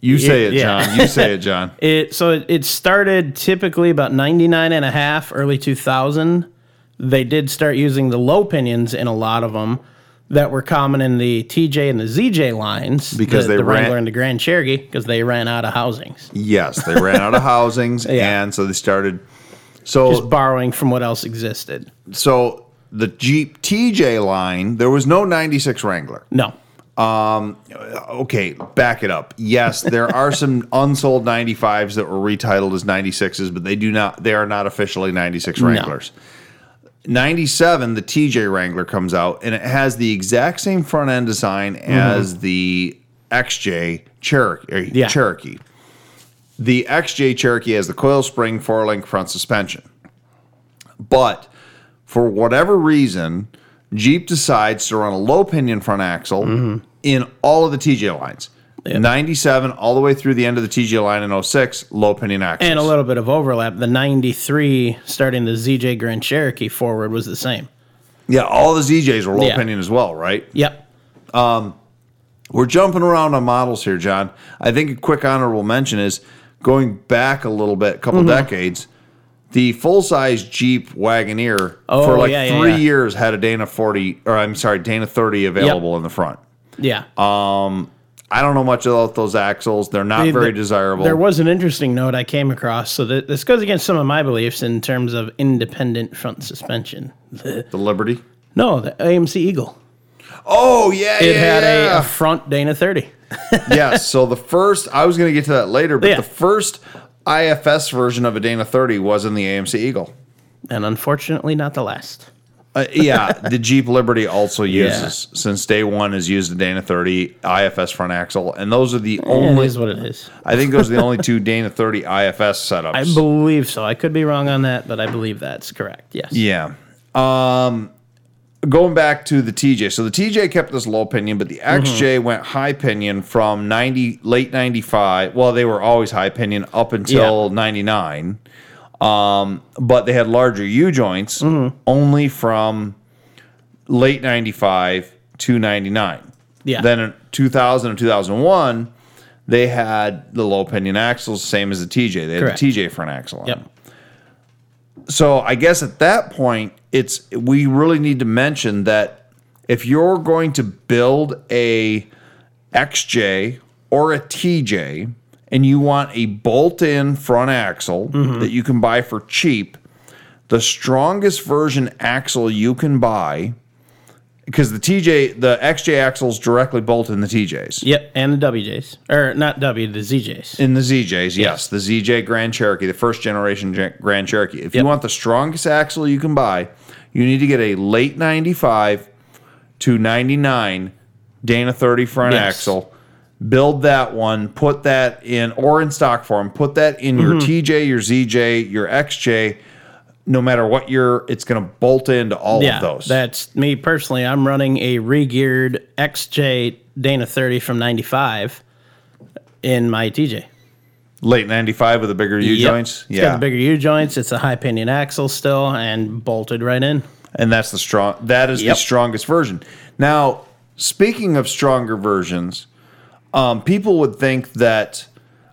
the, you say it, it yeah. John. You say it, John. it So it, it started typically about ninety-nine and a half, early two thousand. They did start using the low pinions in a lot of them that were common in the T J and the Z J lines. Because the, they the ran, Wrangler and the Grand Cherokee, because they ran out of housings. Yes, they ran out of housings, yeah. and so they started... So, just borrowing from what else existed. So the Jeep T J line, there was no ninety-six Wrangler. No. Um, okay, back it up. Yes, there are some unsold ninety-fives that were retitled as ninety-sixes, but they do not. They are not officially ninety-six Wranglers. No. ninety-seven, the T J Wrangler comes out, and it has the exact same front end design mm-hmm. as the X J Cherokee. Yeah. Cherokee. The X J Cherokee has the coil spring four-link front suspension. But for whatever reason, Jeep decides to run a low-pinion front axle mm-hmm. in all of the T J lines. Yep. ninety-seven all the way through the end of the T J line in oh six, low-pinion axles. And a little bit of overlap. The ninety-three, starting the Z J Grand Cherokee forward, was the same. Yeah, all the Z Js were low-pinion yeah. as well, right? Yep. Um, we're jumping around on models here, John. I think a quick honorable mention is... Going back a little bit, a couple mm-hmm. decades, the full-size Jeep Wagoneer oh, for like yeah, three yeah, yeah. years had a Dana forty, or I'm sorry, Dana thirty available yep. in the front. Yeah. Um, I don't know much about those axles. They're not they, very the, desirable. There was an interesting note I came across. So that, this goes against some of my beliefs in terms of independent front suspension. The, the Liberty? No, the A M C Eagle. Oh, yeah, it yeah, had yeah. A, a front Dana thirty. Yes, so the first, I was going to get to that later, but yeah. the first I F S version of a Dana thirty was in the A M C Eagle. And unfortunately, not the last. Uh, yeah, the Jeep Liberty also uses, yeah. since day one, has used the Dana thirty I F S front axle, and those are the yeah, only... It is what it is. I think those are the only two Dana thirty I F S setups. I believe so. I could be wrong on that, but I believe that's correct, yes. Yeah. Um... Going back to the T J. So the T J kept this low pinion, but the X J mm-hmm. went high pinion from ninety late ninety-five. Well, they were always high pinion up until yeah. ninety-nine. Um, but they had larger U-joints mm-hmm. only from late ninety-five to ninety-nine. Yeah. Then in two thousand and two thousand one, they had the low pinion axles, same as the T J. They had Correct. the T J front axle on. Yep. So I guess at that point, it's we really need to mention that if you're going to build a X J or a T J and you want a bolt-in front axle mm-hmm. that you can buy for cheap, the strongest version axle you can buy, because the T J, the X J axles directly bolt in the T Js. Yep, and the W Js. Or not W, the Z Js. In the Z Js, yes. yes. The Z J Grand Cherokee, the first generation Grand Cherokee. If yep. you want the strongest axle you can buy, you need to get a late ninety-five to ninety-nine Dana thirty front yes. axle. Build that one, put that in, or in stock form, put that in mm-hmm. your T J, your Z J, your X J. No matter what year, it's going to bolt into all yeah, of those. That's me personally. I'm running a regeared X J Dana thirty from ninety-five in my T J. Late ninety-five with the bigger U yep. joints? It's yeah. got the bigger U joints. It's a high pinion axle still and bolted right in. And that's the strong. That is yep. the strongest version. Now, speaking of stronger versions, um, people would think that,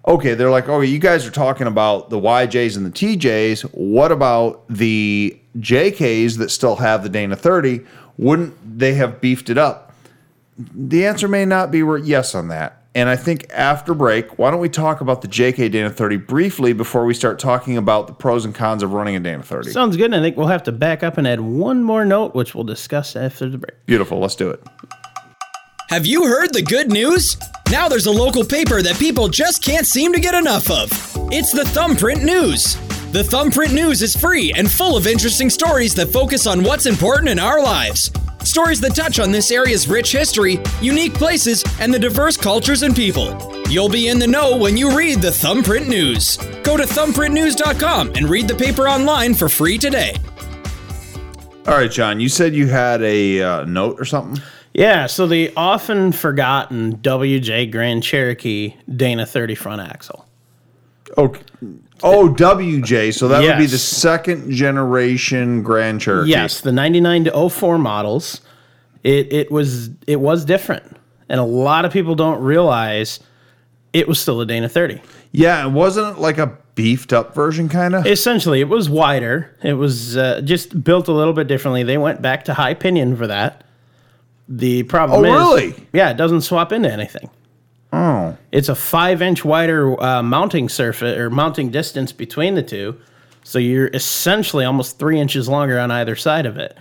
okay, they're like, oh, you guys are talking about the Y Js and the T Js. What about the J Ks that still have the Dana thirty? Wouldn't they have beefed it up? The answer may not be yes on that. And I think after break, why don't we talk about the J K Dana thirty briefly before we start talking about the pros and cons of running a Dana thirty? Sounds good. And I think we'll have to back up and add one more note, which we'll discuss after the break. Beautiful. Let's do it. Have you heard the good news? Now there's a local paper that people just can't seem to get enough of. It's the Thumbprint News. The Thumbprint News is free and full of interesting stories that focus on what's important in our lives. Stories that touch on this area's rich history, unique places, and the diverse cultures and people. You'll be in the know when you read the Thumbprint News. Go to thumbprint news dot com and read the paper online for free today. All right, John, you said you had a uh, note or something? Yeah, so the often forgotten W J Grand Cherokee Dana thirty front axle. Okay. Oh, W J, so that yes. would be the second generation Grand Cherokee. Yes, the ninety-nine to oh four models. It it was it was different. And a lot of people don't realize it was still a Dana thirty. Yeah, it wasn't like a beefed up version kind of. Essentially, it was wider. It was uh, just built a little bit differently. They went back to high pinion for that. The problem oh, is, really? yeah, it doesn't swap into anything. Oh, it's a five-inch wider uh, mounting surface or mounting distance between the two, so you're essentially almost three inches longer on either side of it.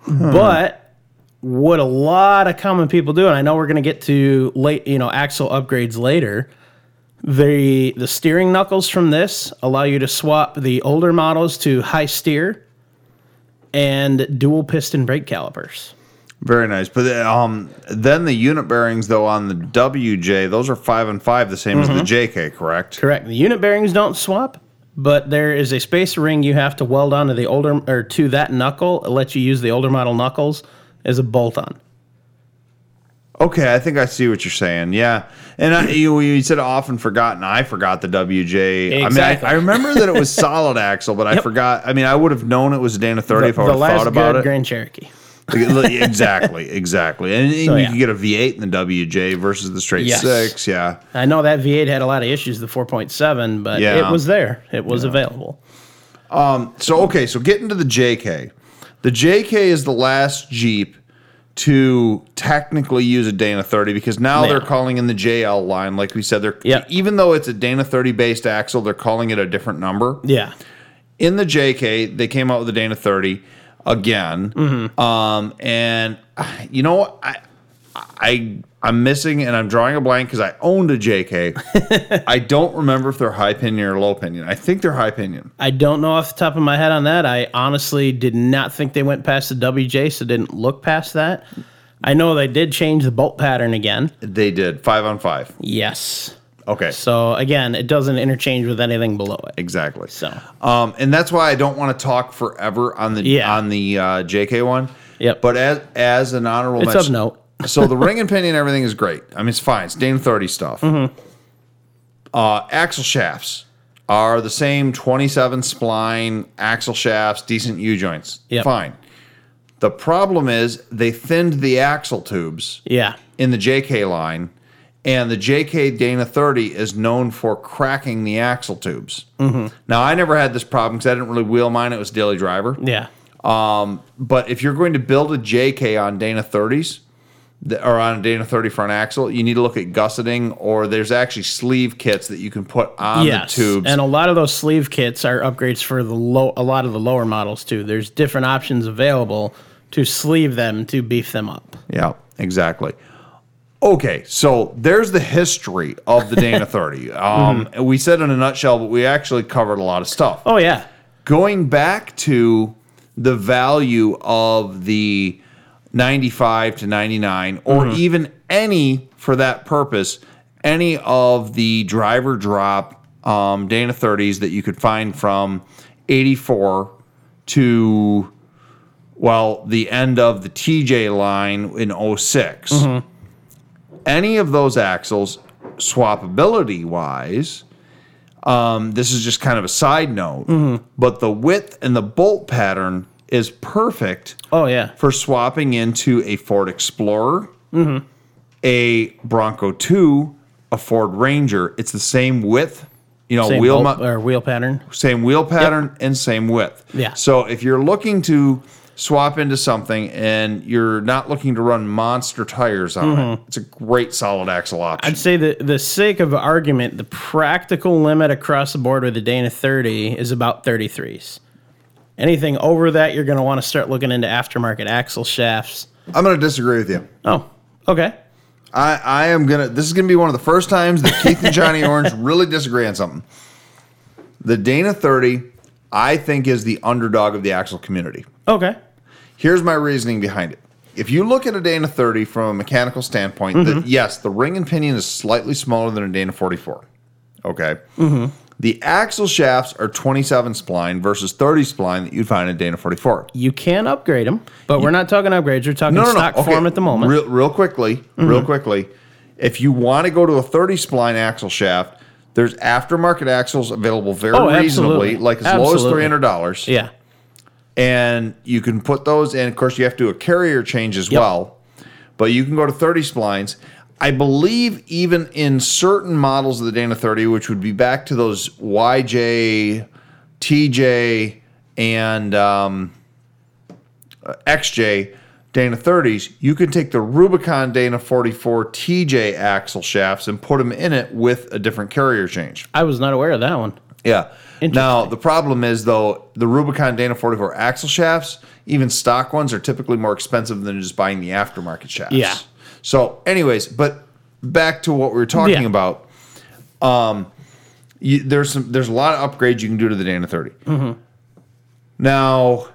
Hmm. But what a lot of common people do, and I know we're going to get to late, you know, axle upgrades later. The the steering knuckles from this allow you to swap the older models to high steer and dual piston brake calipers. Very nice. But um, then the unit bearings, though, on the W J, those are five and five, the same mm-hmm. as the J K, correct? Correct. The unit bearings don't swap, but there is a spacer ring you have to weld onto the older or to that knuckle. It lets you use the older model knuckles as a bolt-on. Okay, I think I see what you're saying. Yeah, and I, you, you said often forgotten. I forgot the W J. Exactly. I mean, I, I remember that it was solid axle, but yep. I forgot. I mean, I would have known it was a Dana thirty the, if I would have thought about it. The last Grand Cherokee. exactly, exactly. And, and so, you yeah. can get a V eight in the W J versus the straight yes. six, yeah. I know that V eight had a lot of issues, the four point seven, but yeah. it was there. It was yeah. available. Um, so, okay, so getting to the J K. The J K is the last Jeep to technically use a Dana thirty because now yeah. they're calling in the J L line. Like we said, they're yep. even though it's a Dana thirty-based axle, they're calling it a different number. Yeah. In the J K, they came out with a Dana thirty. Again, mm-hmm. um, and you know, I, I, I'm missing, and I'm drawing a blank because I owned a J K. I don't remember if they're high pinion or low pinion. I think they're high pinion. I don't know off the top of my head on that. I honestly did not think they went past the W J, so didn't look past that. I know they did change the bolt pattern again. They did five on five. Yes. Okay. So, again, it doesn't interchange with anything below it. Exactly. So, um, and that's why I don't want to talk forever on the yeah. on the uh, J K one. Yep. But as as an honorable mention. It's of note. So, the ring and pinion, everything is great. I mean, it's fine. It's Dana thirty stuff. Mm-hmm. Uh, axle shafts are the same twenty-seven spline axle shafts, decent U-joints. Yep. Fine. The problem is they thinned the axle tubes yeah. in the J K line. And the J K Dana thirty is known for cracking the axle tubes. Mm-hmm. Now, I never had this problem because I didn't really wheel mine. It was daily driver. Yeah. Um, but if you're going to build a J K on Dana thirties or on a Dana thirty front axle, you need to look at gusseting, or there's actually sleeve kits that you can put on yes. the tubes. And a lot of those sleeve kits are upgrades for the low. A lot of the lower models, too. There's different options available to sleeve them, to beef them up. Yeah, exactly. Okay, so there's the history of the Dana thirty. Um, mm-hmm. We said in a nutshell, but we actually covered a lot of stuff. Oh, yeah. Going back to the value of the ninety-five to ninety-nine, or mm-hmm. even any, for that purpose, any of the driver drop um, Dana thirties that you could find from eighty-four to, well, the end of the T J line in oh six. Mm-hmm. Any of those axles, swappability-wise, um, this is just kind of a side note, mm-hmm. but the width and the bolt pattern is perfect oh, yeah. for swapping into a Ford Explorer, mm-hmm. a Bronco two, a Ford Ranger. It's the same width, you know, same wheel bolt, mu- or wheel pattern. Same wheel pattern yep. and same width. Yeah. So if you're looking to swap into something and you're not looking to run monster tires on mm-hmm. it, it's a great solid axle option. I'd say that the sake of argument, the practical limit across the board with the Dana thirty is about thirty-threes. Anything over that, you're going to want to start looking into aftermarket axle shafts. I'm going to disagree with you. Oh, okay. I, I am going to... This is going to be one of the first times that Keith and Johnny Orange really disagree on something. The Dana thirty, I think, is the underdog of the axle community. Okay. Here's my reasoning behind it. If you look at a Dana thirty from a mechanical standpoint, mm-hmm. that, yes, the ring and pinion is slightly smaller than a Dana forty-four. Okay. Mm-hmm. The axle shafts are twenty-seven spline versus thirty spline that you'd find in Dana forty-four. You can upgrade them, but you, we're not talking upgrades. We're talking no, no, stock no. Okay. form at the moment. Real, real quickly, mm-hmm. real quickly, if you want to go to a thirty spline axle shaft, there's aftermarket axles available very oh, reasonably, like as absolutely. low as three hundred dollars. Yeah. And you can put those in. Of course, you have to do a carrier change as yep. well, but you can go to thirty splines. I believe even in certain models of the Dana thirty, which would be back to those Y J, T J, and um, X J Dana thirties, you can take the Rubicon Dana forty-four T J axle shafts and put them in it with a different carrier change. I was not aware of that one. Yeah. Now, the problem is, though, the Rubicon Dana forty-four axle shafts, even stock ones, are typically more expensive than just buying the aftermarket shafts. Yeah. So, anyways, but back to what we were talking yeah. about. Um, you, there's some, there's a lot of upgrades you can do to the Dana thirty. Mm-hmm. Now,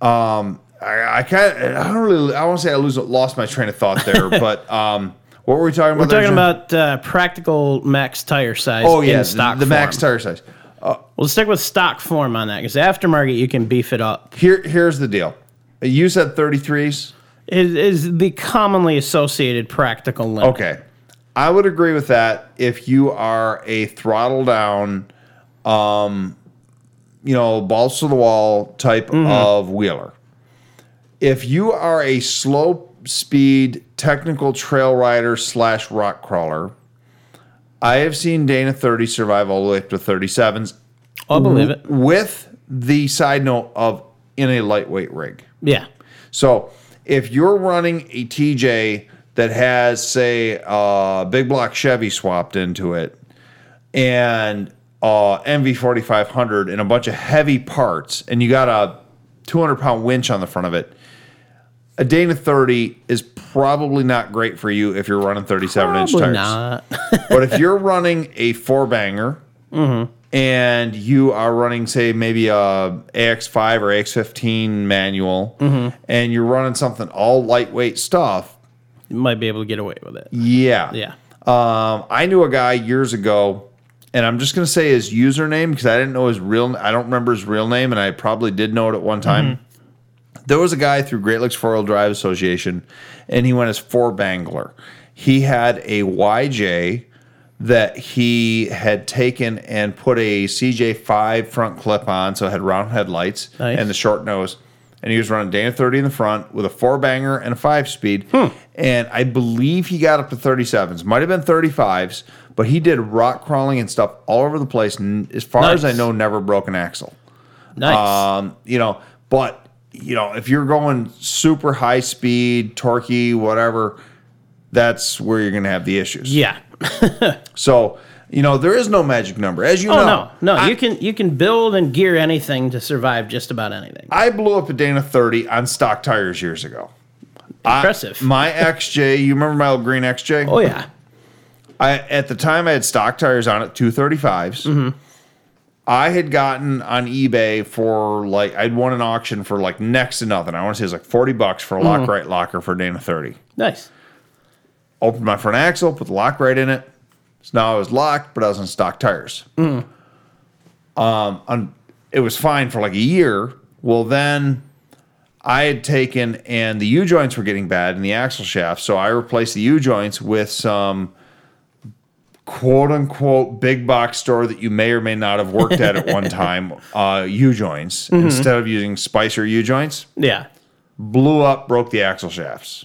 um, I, I kind of, I don't really, I won't say I lose lost my train of thought there, but um, what were we talking about? We're there, talking Jim? about uh, practical max tire size. Oh yeah, in stock the, the max tire size. Uh, we'll stick with stock form on that because aftermarket you can beef it up. Here, here's the deal. You said thirty-threes. Is is the commonly associated practical limit. Okay. I would agree with that if you are a throttle down, um, you know, balls to the wall type mm-hmm. of wheeler. If you are a slow speed technical trail rider slash rock crawler, I have seen Dana thirty survive all the way up to thirty-sevens. I'll believe it. With the side note of in a lightweight rig. Yeah. So... if you're running a T J that has, say, a uh, big block Chevy swapped into it and uh, M V forty-five hundred and a bunch of heavy parts, and you got a two hundred pound winch on the front of it, a Dana thirty is probably not great for you if you're running thirty-seven inch tires. Probably not. But if you're running a four banger mm-hmm. and you are running, say, maybe a A X five or A X fifteen manual, mm-hmm. and you're running something all lightweight stuff, you might be able to get away with it. Yeah. Yeah. Um, I knew a guy years ago, and I'm just going to say his username because I didn't know his real I don't remember his real name, and I probably did know it at one time. Mm-hmm. There was a guy through Great Lakes Four-Wheel Drive Association, and he went as four-bangler. He had a Y J that he had taken and put a C J five front clip on, so it had round headlights nice. and the short nose. And he was running Dana thirty in the front with a four-banger and a five-speed. Hmm. And I believe he got up to thirty-sevens. Might have been thirty-fives, but he did rock crawling and stuff all over the place. And as far nice. as I know, never broke an axle. Nice. Um, you know, but, you know, if you're going super high-speed, torquey, whatever, that's where you're going to have the issues. Yeah. So, you know, there is no magic number, as you oh, know. No, no, I, you can you can build and gear anything to survive just about anything. I blew up a Dana thirty on stock tires years ago. Impressive. I, my X J, you remember my old green X J? Oh yeah. I at the time I had stock tires on it, two thirty-fives. Mm-hmm. I had gotten on eBay for like, I'd won an auction for like next to nothing. I want to say it was like forty bucks for a mm-hmm. Lockright locker for Dana thirty. Nice. Opened my front axle, put the Lockright in it. So now I was locked, but I was on stock tires. Mm. Um, on, it was fine for like a year. Well, then I had taken, and the U-joints were getting bad in the axle shaft, so I replaced the U-joints with some quote-unquote big box store that you may or may not have worked at at one time, uh, U-joints, mm-hmm. instead of using Spicer U-joints. Yeah. Blew up, broke the axle shafts.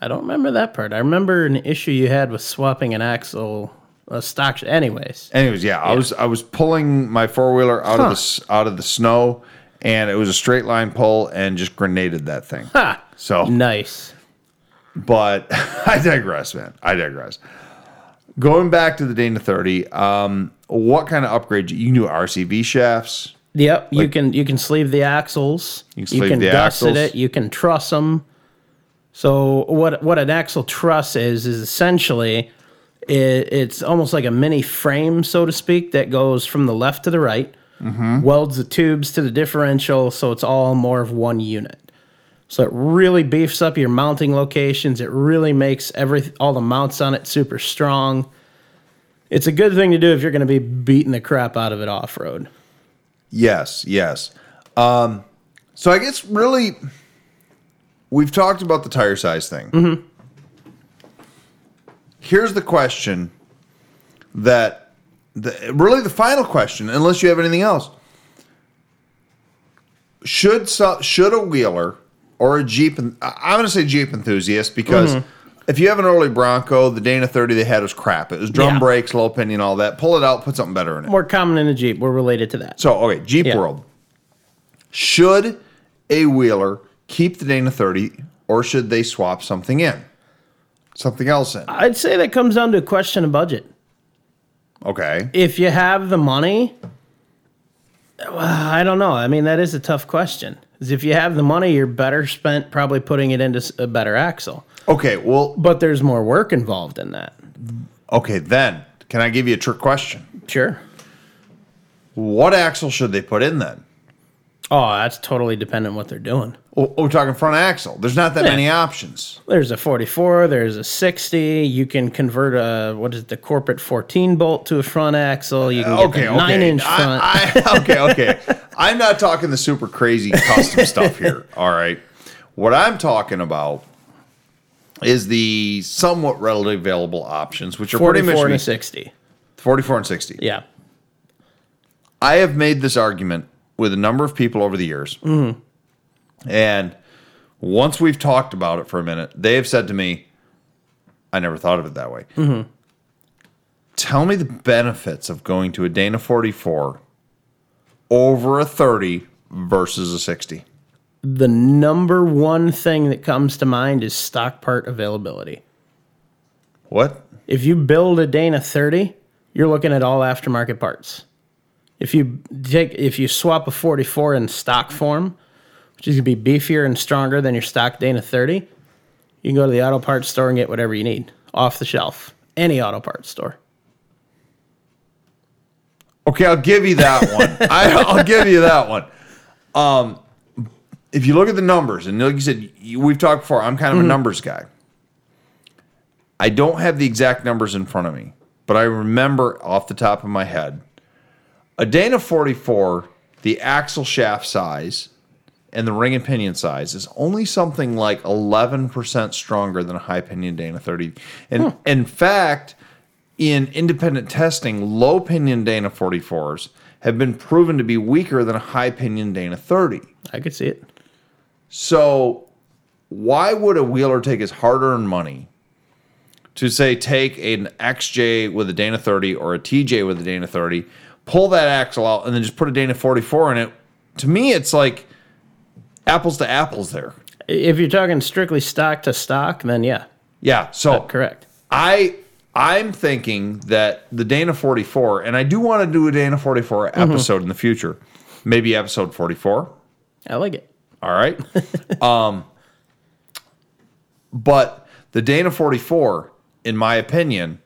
I don't remember that part. I remember an issue you had with swapping an axle, a stock. Sh- anyways, anyways, yeah, yeah, I was I was pulling my four wheeler out huh. of the out of the snow, and it was a straight line pull, and just grenaded that thing. Ha! So nice. But I digress, man. I digress. Going back to the Dana thirty, um, what kind of upgrade? You can do R C V shafts. Yep, like, you can you can sleeve the axles. You can sleeve you can the gusset axles. It. You can truss them. So what what an axle truss is is essentially it, it's almost like a mini frame, so to speak, that goes from the left to the right, mm-hmm. welds the tubes to the differential, so it's all more of one unit. So it really beefs up your mounting locations. It really makes every all the mounts on it super strong. It's a good thing to do if you're going to be beating the crap out of it off road. Yes, yes. Um, so I guess really. We've talked about the tire size thing. Mm-hmm. Here's the question that, the, really the final question, unless you have anything else. Should should a wheeler or a Jeep, I'm going to say Jeep enthusiast, because mm-hmm. if you have an early Bronco, the Dana thirty they had was crap. It was drum yeah. brakes, low pinion, all that. Pull it out, put something better in it. More common in a Jeep. We're related to that. So, okay, Jeep yeah. world. Should a wheeler keep the Dana thirty, or should they swap something in? Something else in? I'd say that comes down to a question of budget. Okay. If you have the money, well, I don't know. I mean, that is a tough question. Because if you have the money, you're better spent probably putting it into a better axle. Okay, well... But there's more work involved in that. Okay, then, can I give you a trick question? Sure. What axle should they put in then? Oh, that's totally dependent on what they're doing. Well, we're talking front axle. There's not that yeah. many options. There's a forty-four. There's a sixty. You can convert a, what is it, the corporate fourteen bolt to a front axle. You can get okay, the okay. nine-inch front. I, I, okay, okay. I'm not talking the super crazy custom stuff here, all right? What I'm talking about is the somewhat readily available options, which are pretty much... forty-four and sixty. forty-four and sixty. Yeah. I have made this argument with a number of people over the years. Mm-hmm. And once we've talked about it for a minute, they have said to me, I never thought of it that way. Mm-hmm. Tell me the benefits of going to a Dana forty-four over a thirty versus a sixty. The number one thing that comes to mind is stock part availability. What? If you build a Dana thirty, you're looking at all aftermarket parts. If you take, if you swap a forty-four in stock form, which is going to be beefier and stronger than your stock Dana thirty, you can go to the auto parts store and get whatever you need off the shelf. Any auto parts store. Okay, I'll give you that one. I, I'll give you that one. Um, if you look at the numbers, and like you said, we've talked before, I'm kind of mm-hmm. a numbers guy. I don't have the exact numbers in front of me, but I remember off the top of my head, a Dana forty-four, the axle shaft size and the ring and pinion size is only something like eleven percent stronger than a high pinion Dana thirty. And huh. in fact, in independent testing, low pinion Dana forty-fours have been proven to be weaker than a high pinion Dana thirty. I could see it. So why would a wheeler take his hard-earned money to, say, take an X J with a Dana thirty or a T J with a Dana thirty, pull that axle out, and then just put a Dana forty-four in it? To me, it's like apples to apples there. If you're talking strictly stock to stock, then yeah. Yeah, so that's correct. I, I'm thinking that the Dana forty-four, and I do want to do a Dana forty-four episode mm-hmm. in the future, maybe episode forty-four. I like it. All right. um, but the Dana forty-four, in my opinion,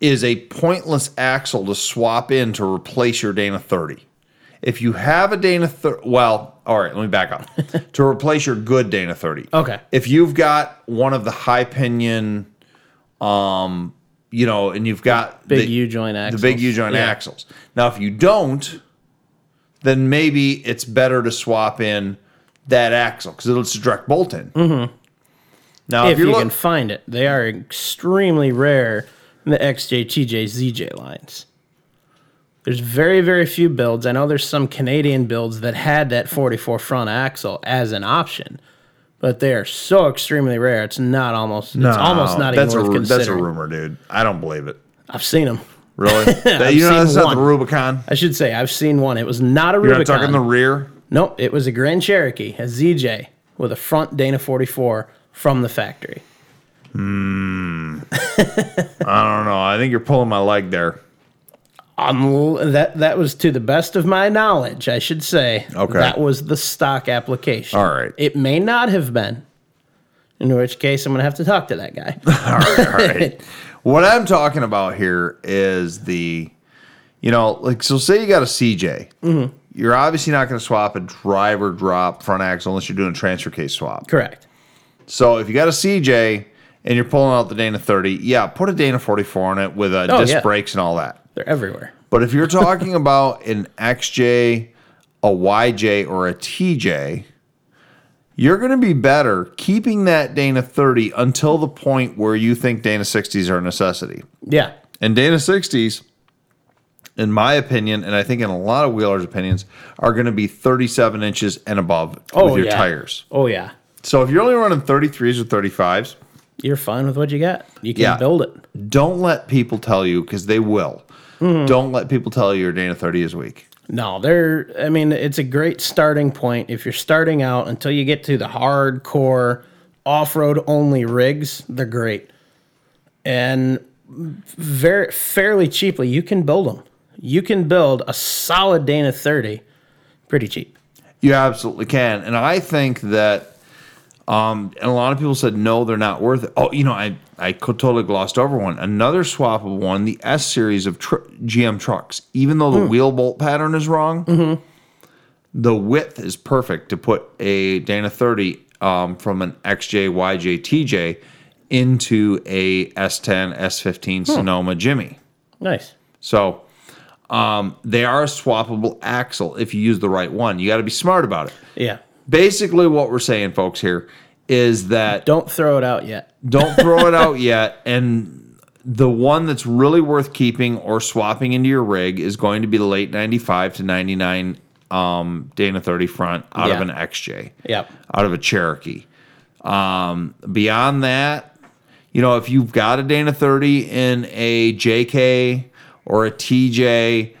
is a pointless axle to swap in to replace your Dana thirty. If you have a Dana thirty, well, all right, let me back up. To replace your good Dana thirty. Okay. If you've got one of the high pinion, um, you know, and you've got big the big U-joint axles. The big U-joint yeah. axles. Now, if you don't, then maybe it's better to swap in that axle because it'll just direct bolt in. Mm-hmm. Now, if, if you look, can find it, they are extremely rare in the X J, T J, Z J lines. There's very, very few builds. I know there's some Canadian builds that had that forty-four front axle as an option, but they are so extremely rare. It's not almost. No, it's almost not even worth considering. That's a rumor, dude. I don't believe it. I've seen them. Really? That, you know, that's not the Rubicon. I should say I've seen one. It was not a You're Rubicon. You're talking the rear. Nope, it was a Grand Cherokee, a Z J with a front Dana forty-four. From the factory. Hmm. I don't know. I think you're pulling my leg there. Um, that that was to the best of my knowledge, I should say. Okay. That was the stock application. All right. It may not have been, in which case I'm going to have to talk to that guy. all right, all right. What I'm talking about here is the, you know, like, so say you got a C J. Mm-hmm. You're obviously not going to swap a driver drop front axle unless you're doing a transfer case swap. Correct. So if you got a C J and you're pulling out the Dana thirty, yeah, put a Dana forty-four on it with uh, oh, disc yeah. brakes and all that. They're everywhere. But if you're talking about an X J, a Y J, or a T J, you're going to be better keeping that Dana thirty until the point where you think Dana sixties are a necessity. Yeah. And Dana sixties, in my opinion, and I think in a lot of wheelers' opinions, are going to be thirty-seven inches and above oh, with your yeah. tires. Oh, yeah. So if you're only running thirty-threes or thirty-fives, you're fine with what you got. You can yeah. build it. Don't let people tell you, because they will. Mm-hmm. Don't let people tell you your Dana thirty is weak. No, they're. I mean, it's a great starting point if you're starting out. Until you get to the hardcore off-road only rigs, they're great, and very fairly cheaply you can build them. You can build a solid Dana thirty pretty cheap. You absolutely can, and I think that. Um, and a lot of people said, no, they're not worth it. Oh, you know, I, I totally glossed over one. Another swappable one, the S series of tr- G M trucks. Even though the mm. wheel bolt pattern is wrong, mm-hmm. the width is perfect to put a Dana thirty um, from an X J, Y J, T J into a S ten, S fifteen hmm. Sonoma Jimmy. Nice. So um, they are a swappable axle if you use the right one. You got to be smart about it. Yeah. Basically, what we're saying, folks, here is that... Don't throw it out yet. Don't throw it out yet. And the one that's really worth keeping or swapping into your rig is going to be the late ninety-five to ninety-nine um, Dana thirty front out yeah. of an X J. Yep. Out of a Cherokee. Um, beyond that, you know, if you've got a Dana thirty in a J K or a T J,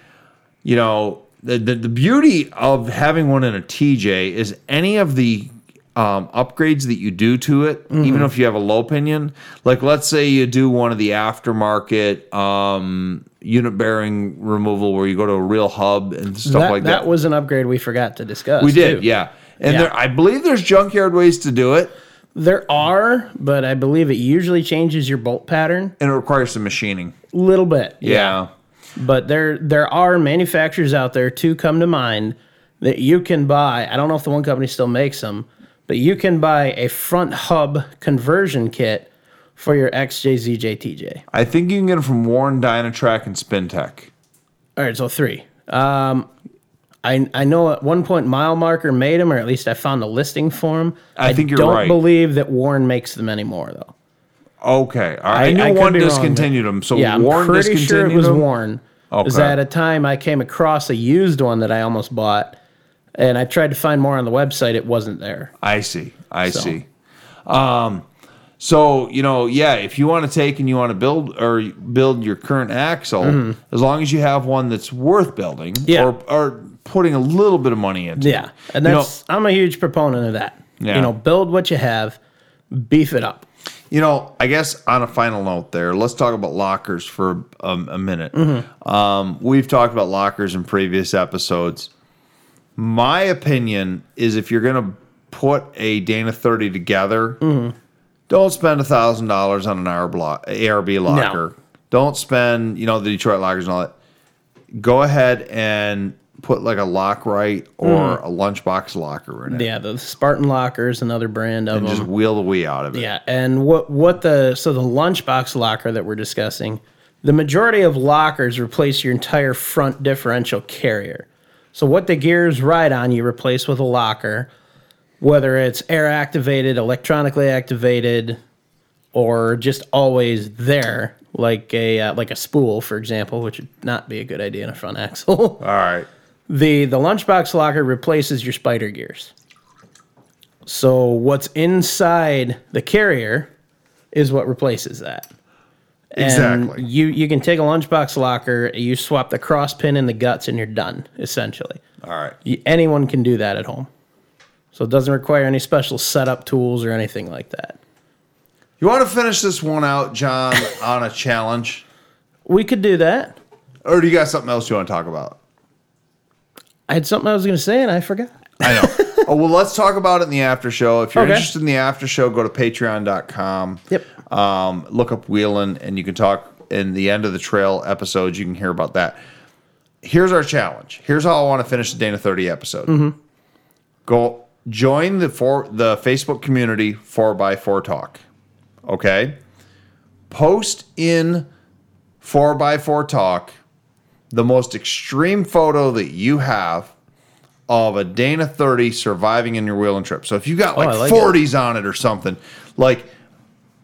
you know... The, the the beauty of having one in a T J is any of the um, upgrades that you do to it, mm-hmm. even if you have a low pinion, like let's say you do one of the aftermarket um, unit bearing removal where you go to a real hub and stuff that, like that. That was an upgrade we forgot to discuss. We did, too. yeah. And yeah. There, I believe there's junkyard ways to do it. There are, but I believe it usually changes your bolt pattern. And it requires some machining. A little bit. Yeah. yeah. But there there are manufacturers out there, two come to mind, that you can buy. I don't know if the one company still makes them, but you can buy a front hub conversion kit for your X J, Z J, T J. I think you can get them from Warren, Dyna Track, and Spintech. All right, so three. Um, I I know at one point Mile Marker made them, or at least I found a listing for them. I, I think you're right. I don't believe that Warren makes them anymore, though. Okay, all right. I knew I one discontinued wrong, them, so yeah, Warren I'm pretty discontinued sure it was them? Warren. Okay. Because at a time I came across a used one that I almost bought, and I tried to find more on the website. It wasn't there. I see. I so. see. Um, so, you know, yeah, if you want to take and you want to build or build your current axle, mm-hmm. as long as you have one that's worth building yeah. or, or putting a little bit of money into yeah. it. Yeah, and that's, you know, I'm a huge proponent of that. Yeah. You know, build what you have, beef it up. You know, I guess on a final note there, let's talk about lockers for a, a minute. Mm-hmm. Um, we've talked about lockers in previous episodes. My opinion is if you're going to put a Dana thirty together, mm-hmm. don't spend one thousand dollars on an A R B locker. No. Don't spend, you know, the Detroit lockers and all that. Go ahead and put like a Lockright or mm. a Lunchbox locker in it. Yeah, the Spartan lockers, another brand of and them. And just wheel the wee out of it. Yeah, and what what the so the Lunchbox locker that we're discussing, the majority of lockers replace your entire front differential carrier. So what the gears ride on, you replace with a locker, whether it's air activated, electronically activated, or just always there, like a uh, like a spool, for example, which would not be a good idea in a front axle. All right. The the Lunchbox locker replaces your spider gears. So what's inside the carrier is what replaces that. Exactly. And you, you can take a Lunchbox locker, you swap the cross pin and the guts, and you're done, essentially. All right. You, anyone can do that at home. So it doesn't require any special setup tools or anything like that. You want to finish this one out, John, on a challenge? We could do that. Or do you got something else you want to talk about? I had something I was going to say, and I forgot. I know. Oh, well, let's talk about it in the after show. If you're okay. interested in the after show, go to patreon dot com. Yep. Um, look up Wheelin', and you can talk in the end of the trail episodes. You can hear about that. Here's our challenge. Here's how I want to finish the Dana thirty episode. Mm-hmm. Go join the four, the Facebook community four by four Talk. Okay? Post in four by four Talk the most extreme photo that you have of a Dana thirty surviving in your wheeling trip. So if you got like, oh, like forties it. on it or something, like,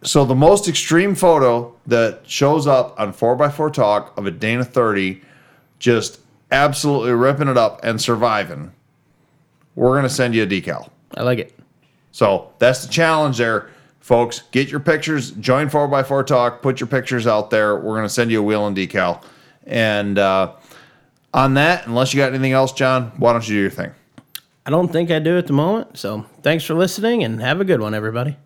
so the most extreme photo that shows up on four by four Talk of a Dana thirty just absolutely ripping it up and surviving, we're going to send you a decal. I like it. So that's the challenge there, folks. Get your pictures, join four by four Talk, put your pictures out there. We're going to send you a wheeling decal. And, uh, on that, unless you got anything else, John, why don't you do your thing? I don't think I do at the moment. So thanks for listening and have a good one, everybody.